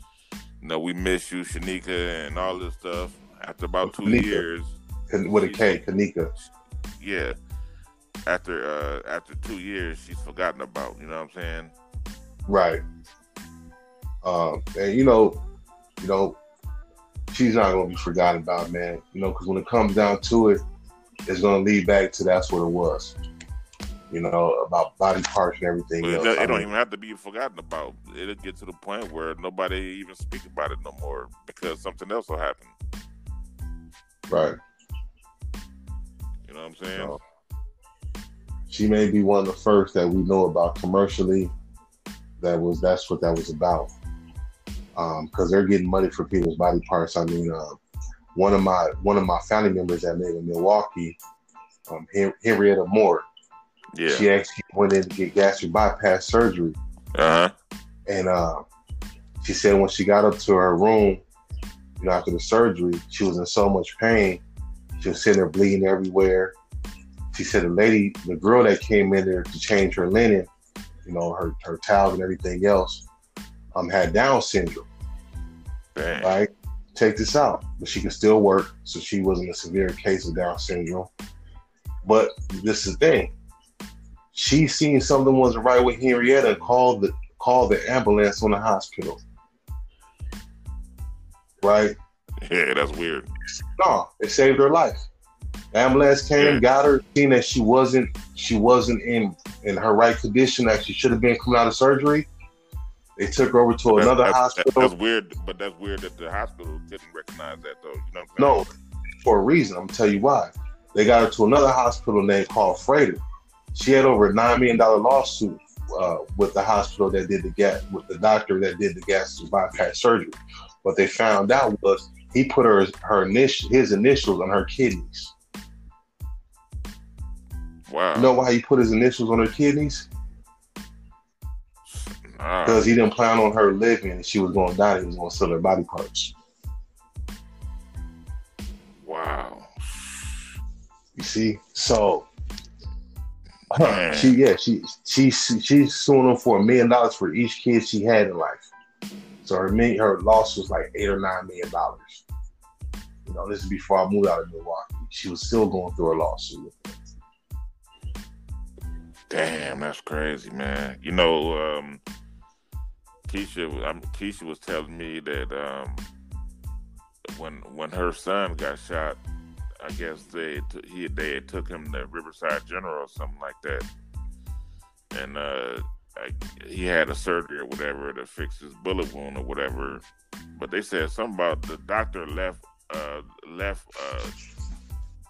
you know, we miss you, Shanika, and all this stuff. After about two Kanika. years, with a K, Kanika. Yeah, after uh, after two years, she's forgotten about. You know what I'm saying? Right. Um, and you know, you know, she's not gonna be forgotten about, man. You know, because when it comes down to it, it's gonna lead back to that's what it was. You know, about body parts and everything. It, it don't mean, even have to be forgotten about. It'll get to the point where nobody even speak about it no more because something else will happen. Right. You know what I'm saying? So, she may be one of the first that we know about commercially. That was that's what that was about. Um, because they're getting money for people's body parts. I mean, uh, one of my one of my family members that lived in Milwaukee, um, Hen- Henrietta Moore. Yeah. She actually went in to get gastric bypass surgery. Uh huh. And uh, she said when she got up to her room, you know, after the surgery, she was in so much pain. She was sitting there bleeding everywhere. She said the lady, the girl that came in there to change her linen, you know, her, her towels and everything else, um, had Down syndrome. Dang. Right? Take this out. But she could still work, so she wasn't a severe case of Down syndrome. But this is the thing. She seen something wasn't right with Henrietta and called the, called the ambulance on the hospital. Right? Yeah, that's weird. No, it saved her life. Ambulance came, yeah. got her, seen that she wasn't she wasn't in, in her right condition, that she should have been coming out of surgery. They took her over to that's, another that's, hospital. That's weird, but that's weird that the hospital didn't recognize that, though. You know what I'm no, for a reason. I'm going to tell you why. They got her to another hospital named called Freighter. She had over a nine million dollars lawsuit uh, with the hospital that did the gas, with the doctor that did the gastric bypass surgery. What they found out was he put her her initial, his initials on her kidneys. Wow! You know why he put his initials on her kidneys? Nah. Because he didn't plan on her living, and she was going to die. He was going to sell her body parts. Wow! You see, so Man. she yeah she she she's suing him for a million dollars for each kid she had in life. So her million, her loss was like eight or nine million dollars. You know, this is before I moved out of Milwaukee. She was still going through a lawsuit. Damn, that's crazy, man. You know, um, Keisha, I'm, Keisha was telling me that um, when when her son got shot, I guess they he they took him to Riverside General or something like that, and. Uh, I, he had a surgery or whatever to fix his bullet wound or whatever, but they said something about the doctor left uh, left uh,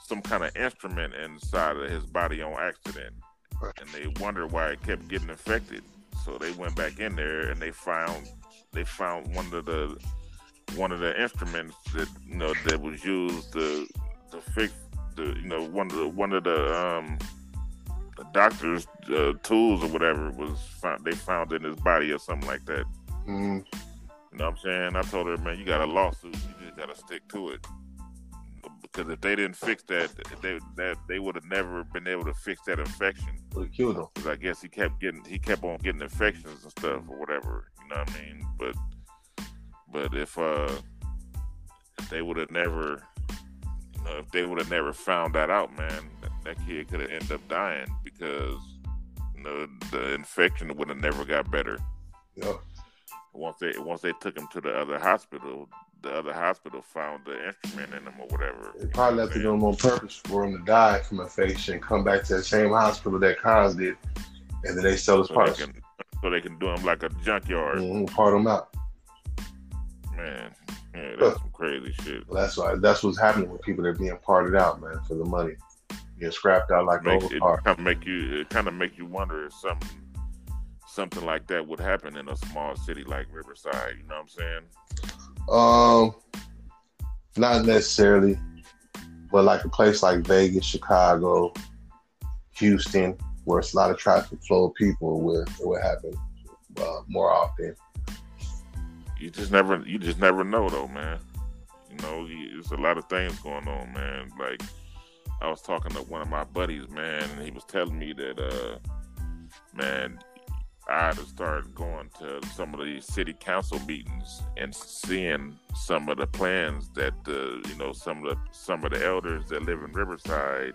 some kind of instrument inside of his body on accident, and they wondered why it kept getting infected. So they went back in there and they found they found one of the one of the instruments that you know that was used to to fix the you know one of the one of the um. The doctor's uh, tools or whatever was found, they found in his body or something like that. Mm-hmm. You know what I'm saying? I told her, man, you got a lawsuit. You just got to stick to it. because if they didn't fix that, they that they would have never been able to fix that infection. Killed him. Because I guess he kept getting he kept on getting infections and stuff or whatever. You know what I mean? But but if uh if they would have never, you know, if they would have never found that out, man, that, that kid could have ended up dying because you know the infection would have never got better. Yeah. Once they once they took him to the other hospital, the other hospital found the instrument in him or whatever. They probably left it on purpose for him to die from infection, come back to the same hospital that Cons did, and then they sell his so parts. They can, so they can do him like a junkyard. Mm-hmm, part him out. Man, yeah, that's some crazy shit. Well, that's why that's what's happening with people that are being parted out, man, for the money. Get scrapped out like over car. It kind of make you, it kind of make you wonder if something something like that would happen in a small city like Riverside. You know what I'm saying? Um, not necessarily, but like a place like Vegas, Chicago, Houston, where it's a lot of traffic flow of people, where it would happen uh, more often. You just never, you just never know, though, man. You know, there's a lot of things going on, man. Like I was talking to one of my buddies, man, and he was telling me that, uh, man. I'd have started going to some of these city council meetings and seeing some of the plans that the you know some of the some of the elders that live in Riverside,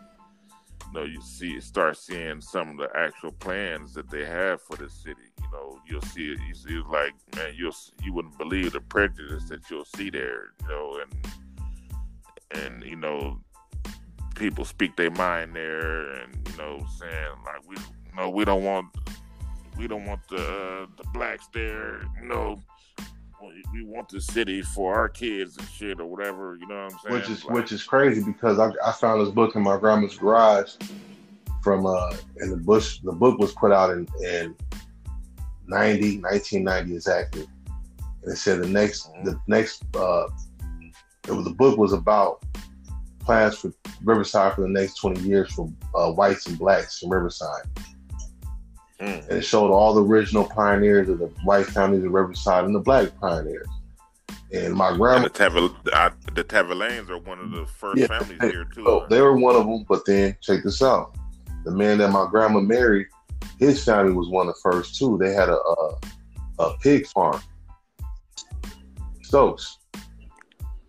you know, you see start seeing some of the actual plans that they have for the city. You know, you'll see it. You see it's like man, you'll you wouldn't believe the prejudice that you'll see there. You know, and and you know, people speak their mind there, and you know, saying like we you know, we don't want. We don't want the uh, the blacks there, you know. We want the city for our kids and shit or whatever, you know what I'm saying? Which is like, which is crazy because I, I found this book in my grandma's garage from uh and the Bush. The book was put out in, in ninety nineteen ninety exactly, and it said the next the next uh it was, the book was about plans for Riverside for the next twenty years for uh, whites and blacks in Riverside. Mm. And it showed all the original pioneers of the white counties of Riverside and the black pioneers. And my grandma... And the, Tavel, I, the Taverlanes are one of the first yeah, families they, here, too. So they were one of them, but then, check this out. The man that my grandma married, his family was one of the first, too. They had a, a, a pig farm. Stokes.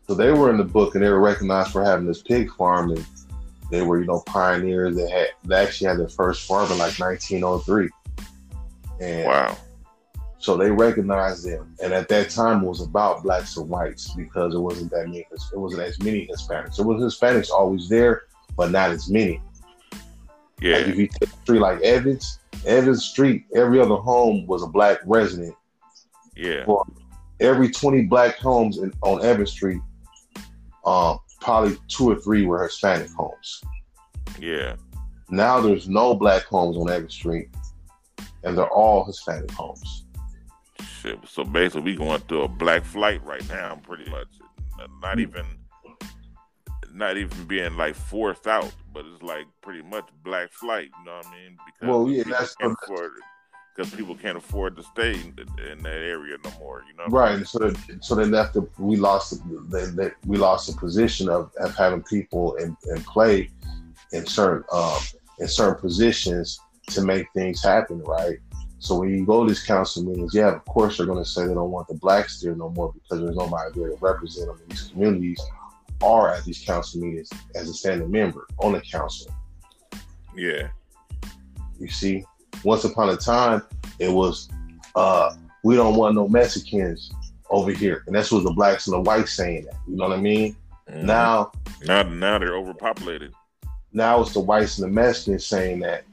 So they were in the book, and they were recognized for having this pig farm, and they were, you know, pioneers. They, had, they actually had their first farm in, like, nineteen oh three. And wow. So they recognized them. And at that time, it was about blacks and whites because it wasn't that many. It wasn't as many Hispanics. It was Hispanics always there, but not as many. Yeah. Like if you take a street like Evans, Evans Street, every other home was a black resident. Yeah. For every twenty black homes in, on Evans Street, um, probably two or three were Hispanic homes. Yeah. Now there's no black homes on Evans Street. And they're all Hispanic homes. Shit. So basically, we going through a black flight right now, pretty much. Not even, not even being like forced out, but it's like pretty much black flight. You know what I mean? Because well, yeah, that's because people can't afford to stay in, in that area no more. You know, right? I mean? So, so they left. The, we lost. The, they, they, we lost the position of, of having people in, in play in certain um, in certain positions. To make things happen, right? So when you go to these council meetings, yeah, of course they're going to say they don't want the blacks there no more because there's nobody there to represent them in these communities or at these council meetings as a standing member on the council. Yeah. You see, once upon a time, it was, uh, we don't want no Mexicans over here. And that's what the blacks and the whites saying that. You know what I mean? Mm-hmm. Now, now, now they're overpopulated. Now it's the whites and the Mexicans saying that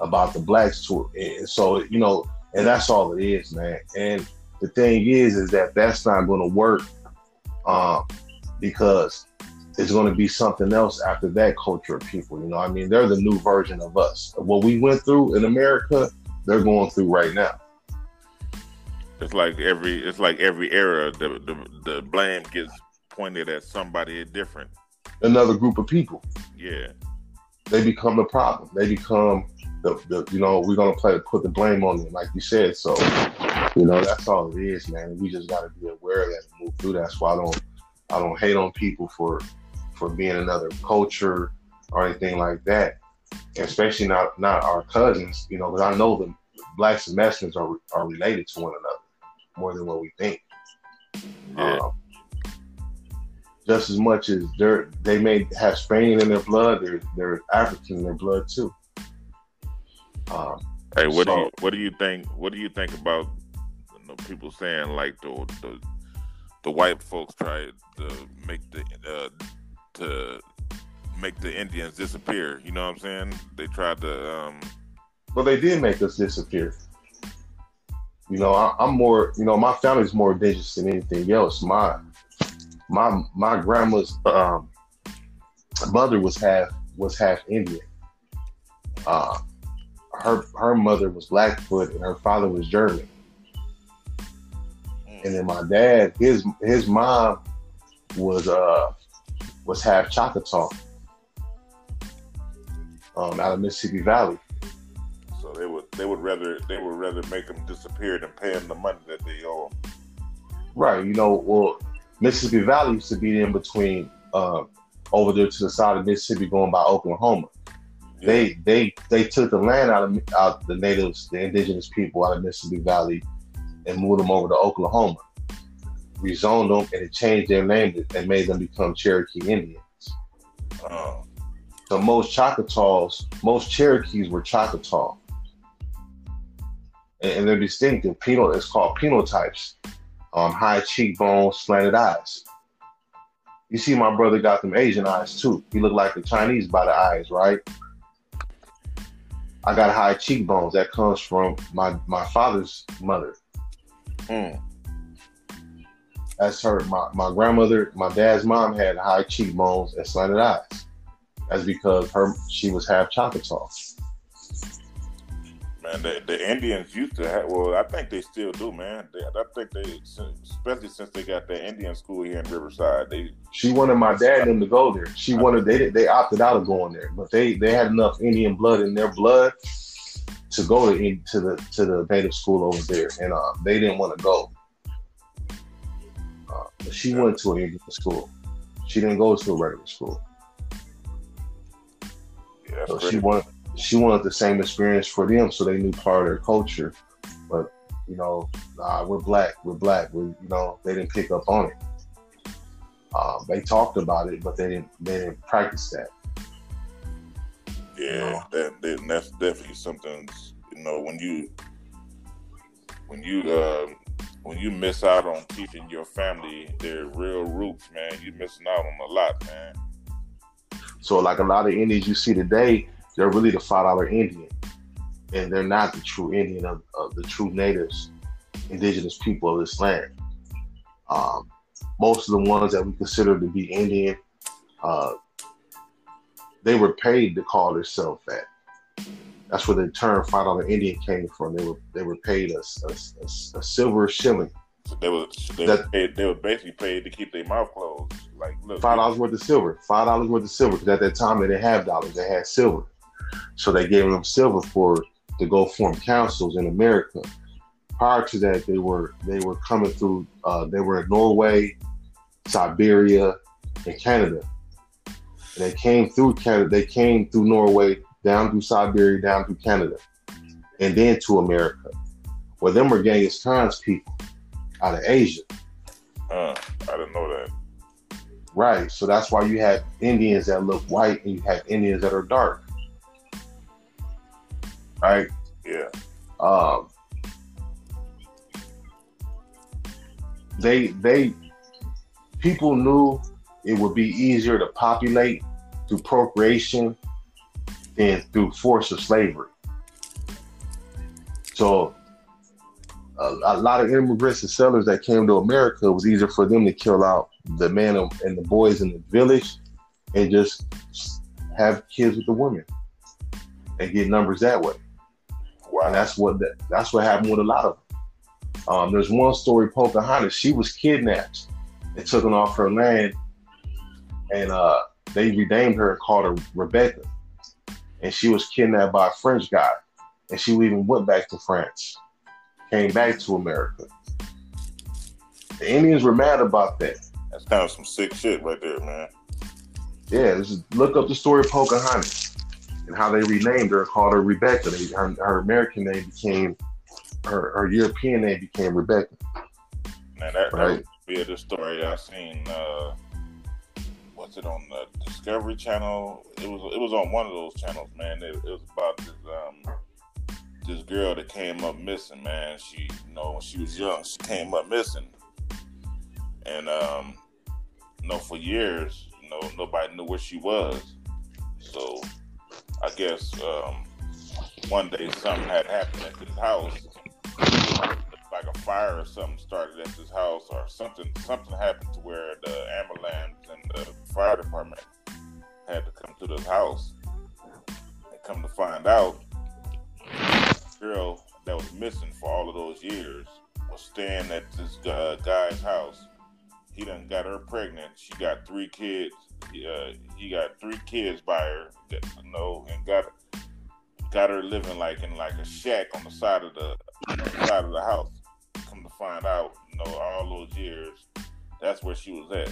about the blacks tour. And so, you know, and that's all it is, man. And the thing is, is that that's not going to work um, because it's going to be something else after that culture of people. You know what I mean? They're the new version of us. What we went through in America, they're going through right now. It's like every, it's like every era, the, the, the blame gets pointed at somebody different. Another group of people. Yeah. They become the problem. They become... The, the, you know, we're gonna play put the blame on them, like you said. So, you know, that's all it is, man. We just gotta be aware of that and move through. That's why I don't, I don't hate on people for, for being another culture or anything like that, especially not, not our cousins, you know, because I know the blacks and Mexicans are are related to one another more than what we think. Yeah. Um, just as much as they're, they may have Spaniard in their blood, they're, they're African in their blood too. Um, hey, what so, do you, what do you think? What do you think about you know, people saying like the the, the white folks tried to make the uh, to make the Indians disappear? You know what I'm saying? They tried to. Um, well, they did make us disappear. You know, I, I'm more. You know, my family's more indigenous than anything else. My my my grandma's um, mother was half was half Indian. Uh, her her mother was Blackfoot and her father was German. And then my dad, his his mom was uh was half Choctaw, um, out of Mississippi Valley. So they would they would rather they would rather make them disappear than pay them the money that they owe. Right, you know, well, Mississippi Valley used to be in between uh, over there to the side of Mississippi, going by Oklahoma. Yeah. They they they took the land out of out the natives, the indigenous people out of Mississippi Valley, and moved them over to Oklahoma, rezoned them, and it changed their name and made them become Cherokee Indians. Uh, so most Choctaws, most Cherokees were Choctaw, and, and they're distinctive. Penal, it's called phenotypes. Um, high cheekbones, slanted eyes. You see, my brother got them Asian eyes too. He looked like the Chinese by the eyes, right? I got high cheekbones. That comes from my, my father's mother. Mm. That's her. My, my grandmother, my dad's mom had high cheekbones and slanted eyes. That's because her she was half Choctaw. Man, the, the Indians used to have, well, I think they still do, man. They, I think they, especially since they got the Indian school here in Riverside. They She wanted my dad and them to go there. She wanted, they they opted out of going there, but they, they had enough Indian blood in their blood to go to to the to the native school over there, and uh, they didn't want to go. Uh, but she went to an Indian school. She didn't go to a regular school. Yeah, so she wanted. She wanted the same experience for them, so they knew part of their culture. But you know, nah, we're black, we're black. We, you know, they didn't pick up on it. Uh, they talked about it, but they didn't. They didn't practice that. Yeah, that, that that's definitely something. You know, when you when you uh, when you miss out on teaching your family their real roots, man, you're missing out on a lot, man. So, like a lot of Indians you see today, they're really the five dollar Indian, and they're not the true Indian of, of the true natives, indigenous people of this land. Um, most of the ones that we consider to be Indian, uh, they were paid to call themselves that. That's where the term five dollar Indian came from. They were they were paid a, a, a, a silver shilling. So they were they, that, were paid, they were basically paid to keep their mouth closed. Like look, five dollars worth of silver. Five dollars worth of silver. Because at that time they didn't have dollars; they had silver. So they gave them silver for to go form councils in America. Prior to that, they were they were coming through. Uh, they were in Norway, Siberia, and Canada. And they came through Canada. They came through Norway, down through Siberia, down through Canada, and then to America. Well, them were Genghis Khan's people out of Asia. Uh, I didn't know that. Right, so that's why you have Indians that look white and you have Indians that are dark. Right? Yeah. Um, they they people knew it would be easier to populate through procreation than through force of slavery. So a, a lot of immigrants and settlers that came to America, it was easier for them to kill out the man and the boys in the village and just have kids with the women and get numbers that way. Wow. And that's what that, that's what happened with a lot of them. Um, there's one story, Pocahontas, she was kidnapped and took her off her land, and uh, they renamed her and called her Rebecca. And she was kidnapped by a French guy, and she even went back to France, came back to America. The Indians were mad about that. That's kind of some sick shit right there, man. Yeah, just look up the story of Pocahontas and how they renamed her and called her Rebecca. They, her, her American name became, her, her European name became Rebecca. Man, that, right? That would be the story I seen. Uh, was it on the Discovery Channel? It was. It was on one of those channels, man. It, it was about this um, this girl that came up missing, man. She, you know, when she was young, she came up missing, and um, you know, for years, you know, nobody knew where she was. So, I guess um, one day something had happened at this house. Like a fire or something started at this house, or something something happened to where the ambulance and the fire department had to come to this house. And come to find out, the girl that was missing for all of those years was staying at this uh, guy's house. He done got her pregnant. She got three kids. He, uh, he got three kids by her, that, you know, and got got her living like in like a shack on the side of the, on the side of the house. Come to find out, you know, all those years, that's where she was at.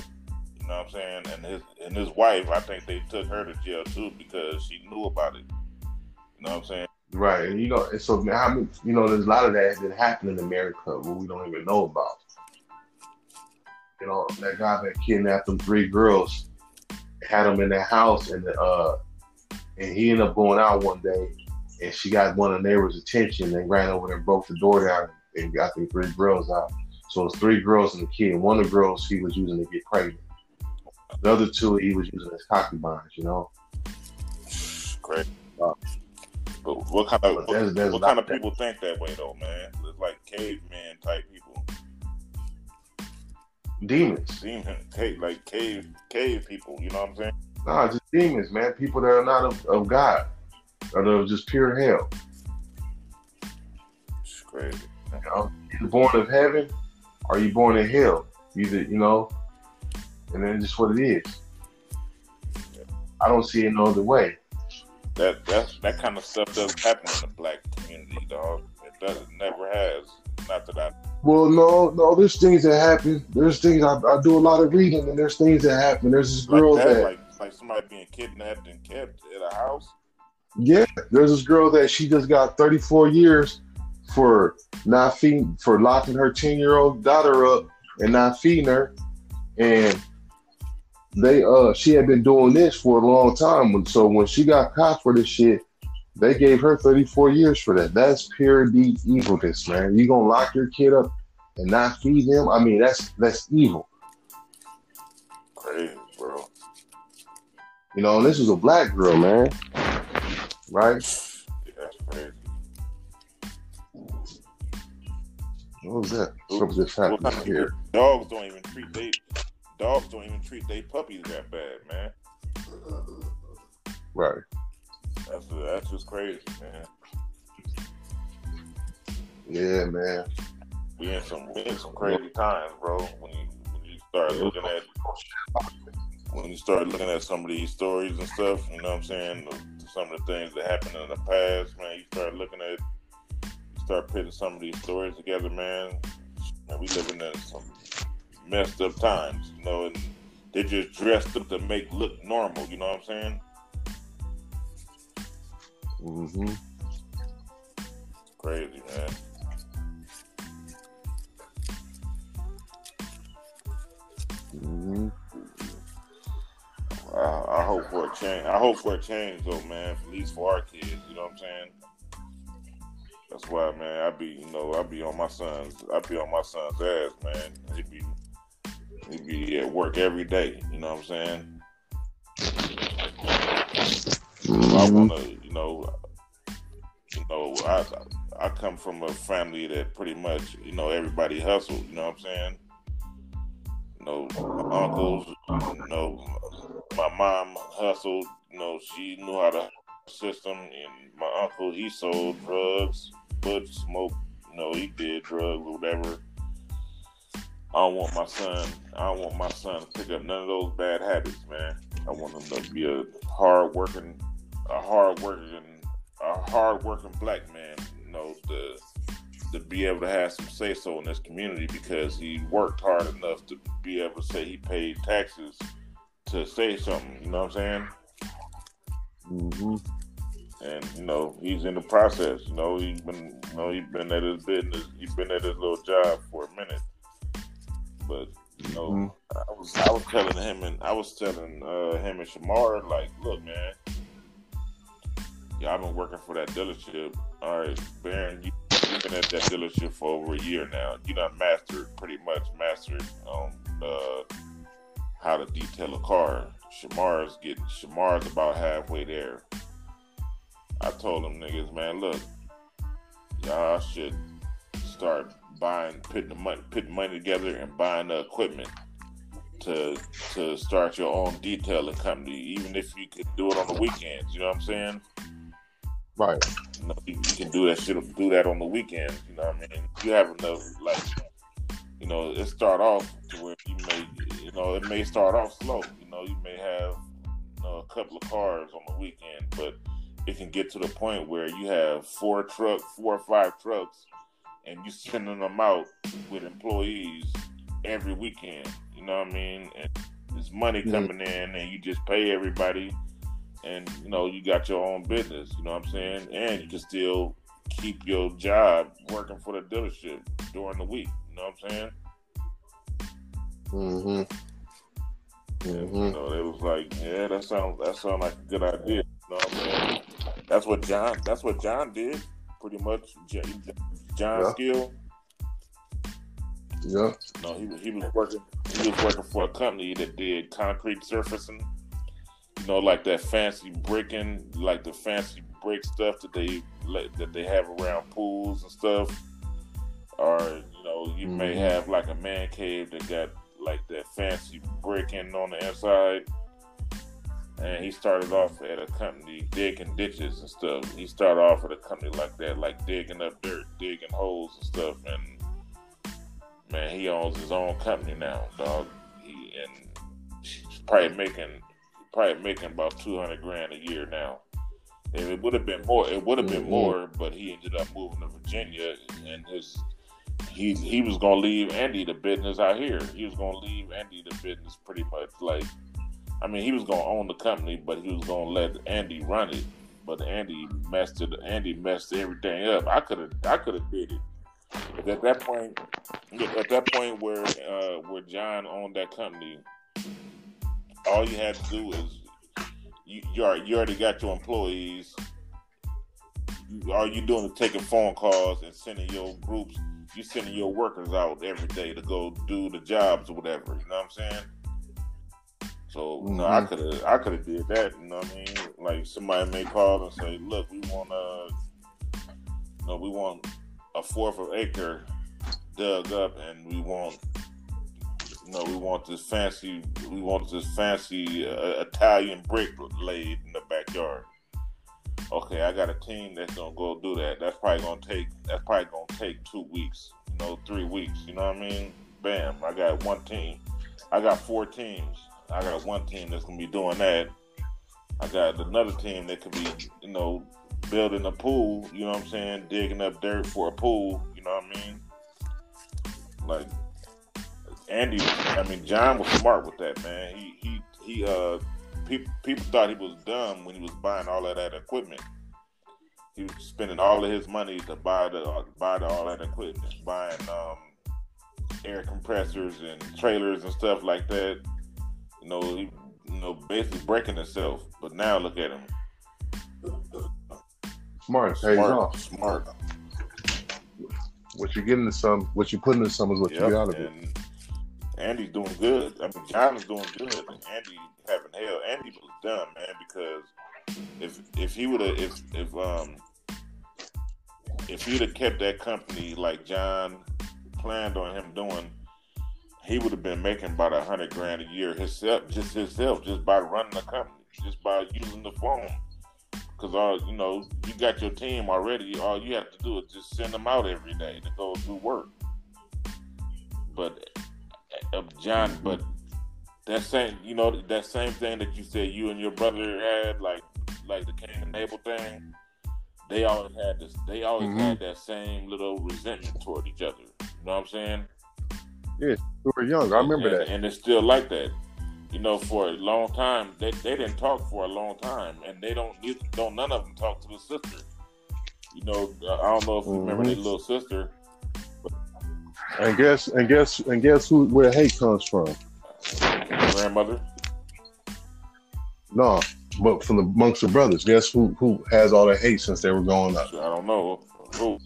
You know what I'm saying? And his and his wife, I think they took her to jail too because she knew about it. You know what I'm saying? Right. And you know, and so how many, you know, there's a lot of that that happened in America where we don't even know about. You know, that guy that kidnapped them three girls, had them in their house, and the, uh, and he ended up going out one day, and she got one of the neighbors' attention and ran over there and broke the door down. And got the three girls out. So it was three girls and a kid. One of the girls he was using to get pregnant. The other two he was using as concubines, you know? Great. Uh, but what kind of, there's, there's what kind of people that. think that way, though, man? It's like caveman type people. Demons. Demons. Hey, like cave cave people, you know what I'm saying? Nah, just demons, man. People that are not of, of God. Or that are just pure hell. It's crazy. You know, you're born of heaven, or you born in hell. Either, you know, and then just what it is. I don't see it no other way. That that's, that kind of stuff doesn't happen in the black community, dog. It doesn't, never has. Not that I. Well, no, no. There's things that happen. There's things I, I do a lot of reading, and there's things that happen. There's this girl like that, that like, like somebody being kidnapped and kept at a house. Yeah, there's this girl that she just got thirty-four years. For not feeding, for locking her ten-year-old daughter up and not feeding her, and they uh she had been doing this for a long time. So when she got caught for this shit, they gave her thirty-four years for that. That's pure deep evilness, man. You gonna lock your kid up and not feed him? I mean, that's that's evil. Crazy, bro. You know, and this is a black girl, man. Right? Yeah, that's crazy. What was that? What was this happening well, here? Dogs don't even treat they dogs don't even treat they puppies that bad, man. Right. That's that's just crazy, man. Yeah, man. We in some we in some crazy times, bro. When you when you start looking at when you start looking at some of these stories and stuff, you know what I'm saying? Some of the things that happened in the past, man. You start looking at. Start putting some of these stories together, man. man we living in some messed up times, you know, and they just dressed up to make look normal, you know what I'm saying? Mm-hmm. Crazy, man. Mm-hmm. Wow, I hope for a change. I hope for a change, though, man, at least for our kids, you know what I'm saying? That's why, man, I be, you know, I be on my son's, I be on my son's ass, man. He be, he be at work every day, you know what I'm saying? Mm-hmm. I wanna, you know, you know, I, I come from a family that pretty much, you know, everybody hustled, you know what I'm saying? You know, my uncles, you know, my mom hustled, you know, she knew how to system, and my uncle, he sold drugs, but smoked, you know, he did drugs or whatever. I don't want my son, I don't want my son to pick up none of those bad habits, man. I want him to be a hard working, a hard working, a hard working black man, you know, to, to be able to have some say so in this community because he worked hard enough to be able to say he paid taxes to say something, you know what I'm saying? Mm-hmm. And, you know, he's in the process, you know, he's been, you know, he's been at his business, he's been at his little job for a minute. But, you know, mm-hmm. I was I was telling him and I was telling uh, him and Shamar, like, look, man, yeah, I've been working for that dealership. All right, Baron, you, you've been at that dealership for over a year now. You done mastered, pretty much mastered on uh, how to detail a car. Shamar's getting, Shamar's about halfway there. I told them niggas, man, look, y'all should start buying, putting the money, putting money together and buying the equipment to to start your own detailing company, even if you could do it on the weekends. You know what I'm saying? Right. You know, you can do that shit, do that on the weekends. You know what I mean? You have enough, like, you know, it start off to where you may, you know, it may start off slow. You know, you may have, you know, a couple of cars on the weekend, but it can get to the point where you have four trucks, four or five trucks, and you sending them out with employees every weekend. You know what I mean? And there's money coming in, and you just pay everybody, and you know you got your own business. You know what I'm saying? And you can still keep your job working for the dealership during the week. You know what I'm saying? Mm-hmm. And, you know, they was like, yeah, that sounds that sounds like a good idea. You know what I mean? That's what John. That's what John did, pretty much. John yeah. Skill. Yeah. No, he was he was working. He was working for a company that did concrete surfacing. You know, like that fancy bricking, like the fancy brick stuff that they that they have around pools and stuff. Or, you know, you mm-hmm. may have like a man cave that got like that fancy bricking on the inside. And he started off at a company digging ditches and stuff. He started off at a company like that, like digging up dirt, digging holes and stuff. And man, he owns his own company now, dog. He and he's probably making probably making about two hundred grand a year now. And it would have been more. It would have mm-hmm. been more, but he ended up moving to Virginia, and his he he was gonna leave Andy the business out here. He was gonna leave Andy the business pretty much like. I mean, he was gonna own the company, but he was gonna let Andy run it. But Andy messed it. Andy messed everything up. I could have. I could have did it. But at that point, at that point where uh, where John owned that company, all you had to do is you you already, you already got your employees. You, all you doing is taking phone calls and sending your groups. You sending your workers out every day to go do the jobs or whatever. You know what I'm saying? So you know, mm-hmm. I could have, I could have did that. You know what I mean? Like somebody may call and say, "Look, we want a, you know, we want a fourth of an acre dug up, and we want, you know, we want this fancy, we want this fancy uh, Italian brick laid in the backyard." Okay, I got a team that's gonna go do that. That's probably gonna take, that's probably gonna take two weeks, you know, three weeks. You know what I mean? Bam! I got one team. I got four teams. I got one team that's gonna be doing that. I got another team that could be, you know, building a pool. You know what I'm saying? Digging up dirt for a pool. You know what I mean? Like Andy, I mean John was smart with that, man. He he he. Uh, people people thought he was dumb when he was buying all of that equipment. He was spending all of his money to buy the uh, buy the, all that equipment, buying um, air compressors and trailers and stuff like that. You know, he, you know, basically breaking himself. But now look at him. Smart, smart, pays off. Smart. What you get into some, what you put into some is what yep, you get out of and it. Andy's doing good. I mean, John is doing good. And Andy having hell. Andy was dumb, man, because if if he would have, if if um, if he'd have kept that company like John planned on him doing, he would have been making about a hundred grand a year himself, just himself, just by running the company, just by using the phone. Because all you know, you got your team already. All you have to do is just send them out every day to go do work. But uh, John, but that same, you know, that same thing that you said you and your brother had, like, like the Cain and Abel thing. They always had this. They always mm-hmm. had that same little resentment toward each other. You know what I'm saying? Yeah, we were young. I remember and, that. And it's still like that. you know, for a long time. They they didn't talk for a long time, and they don't don't none of them talk to the sister. You know, I don't know if you mm-hmm. remember their little sister. But... And guess and guess and guess who where hate comes from? Grandmother. No, but from the monks of brothers. Guess who who has all that hate since they were growing up? I don't know who.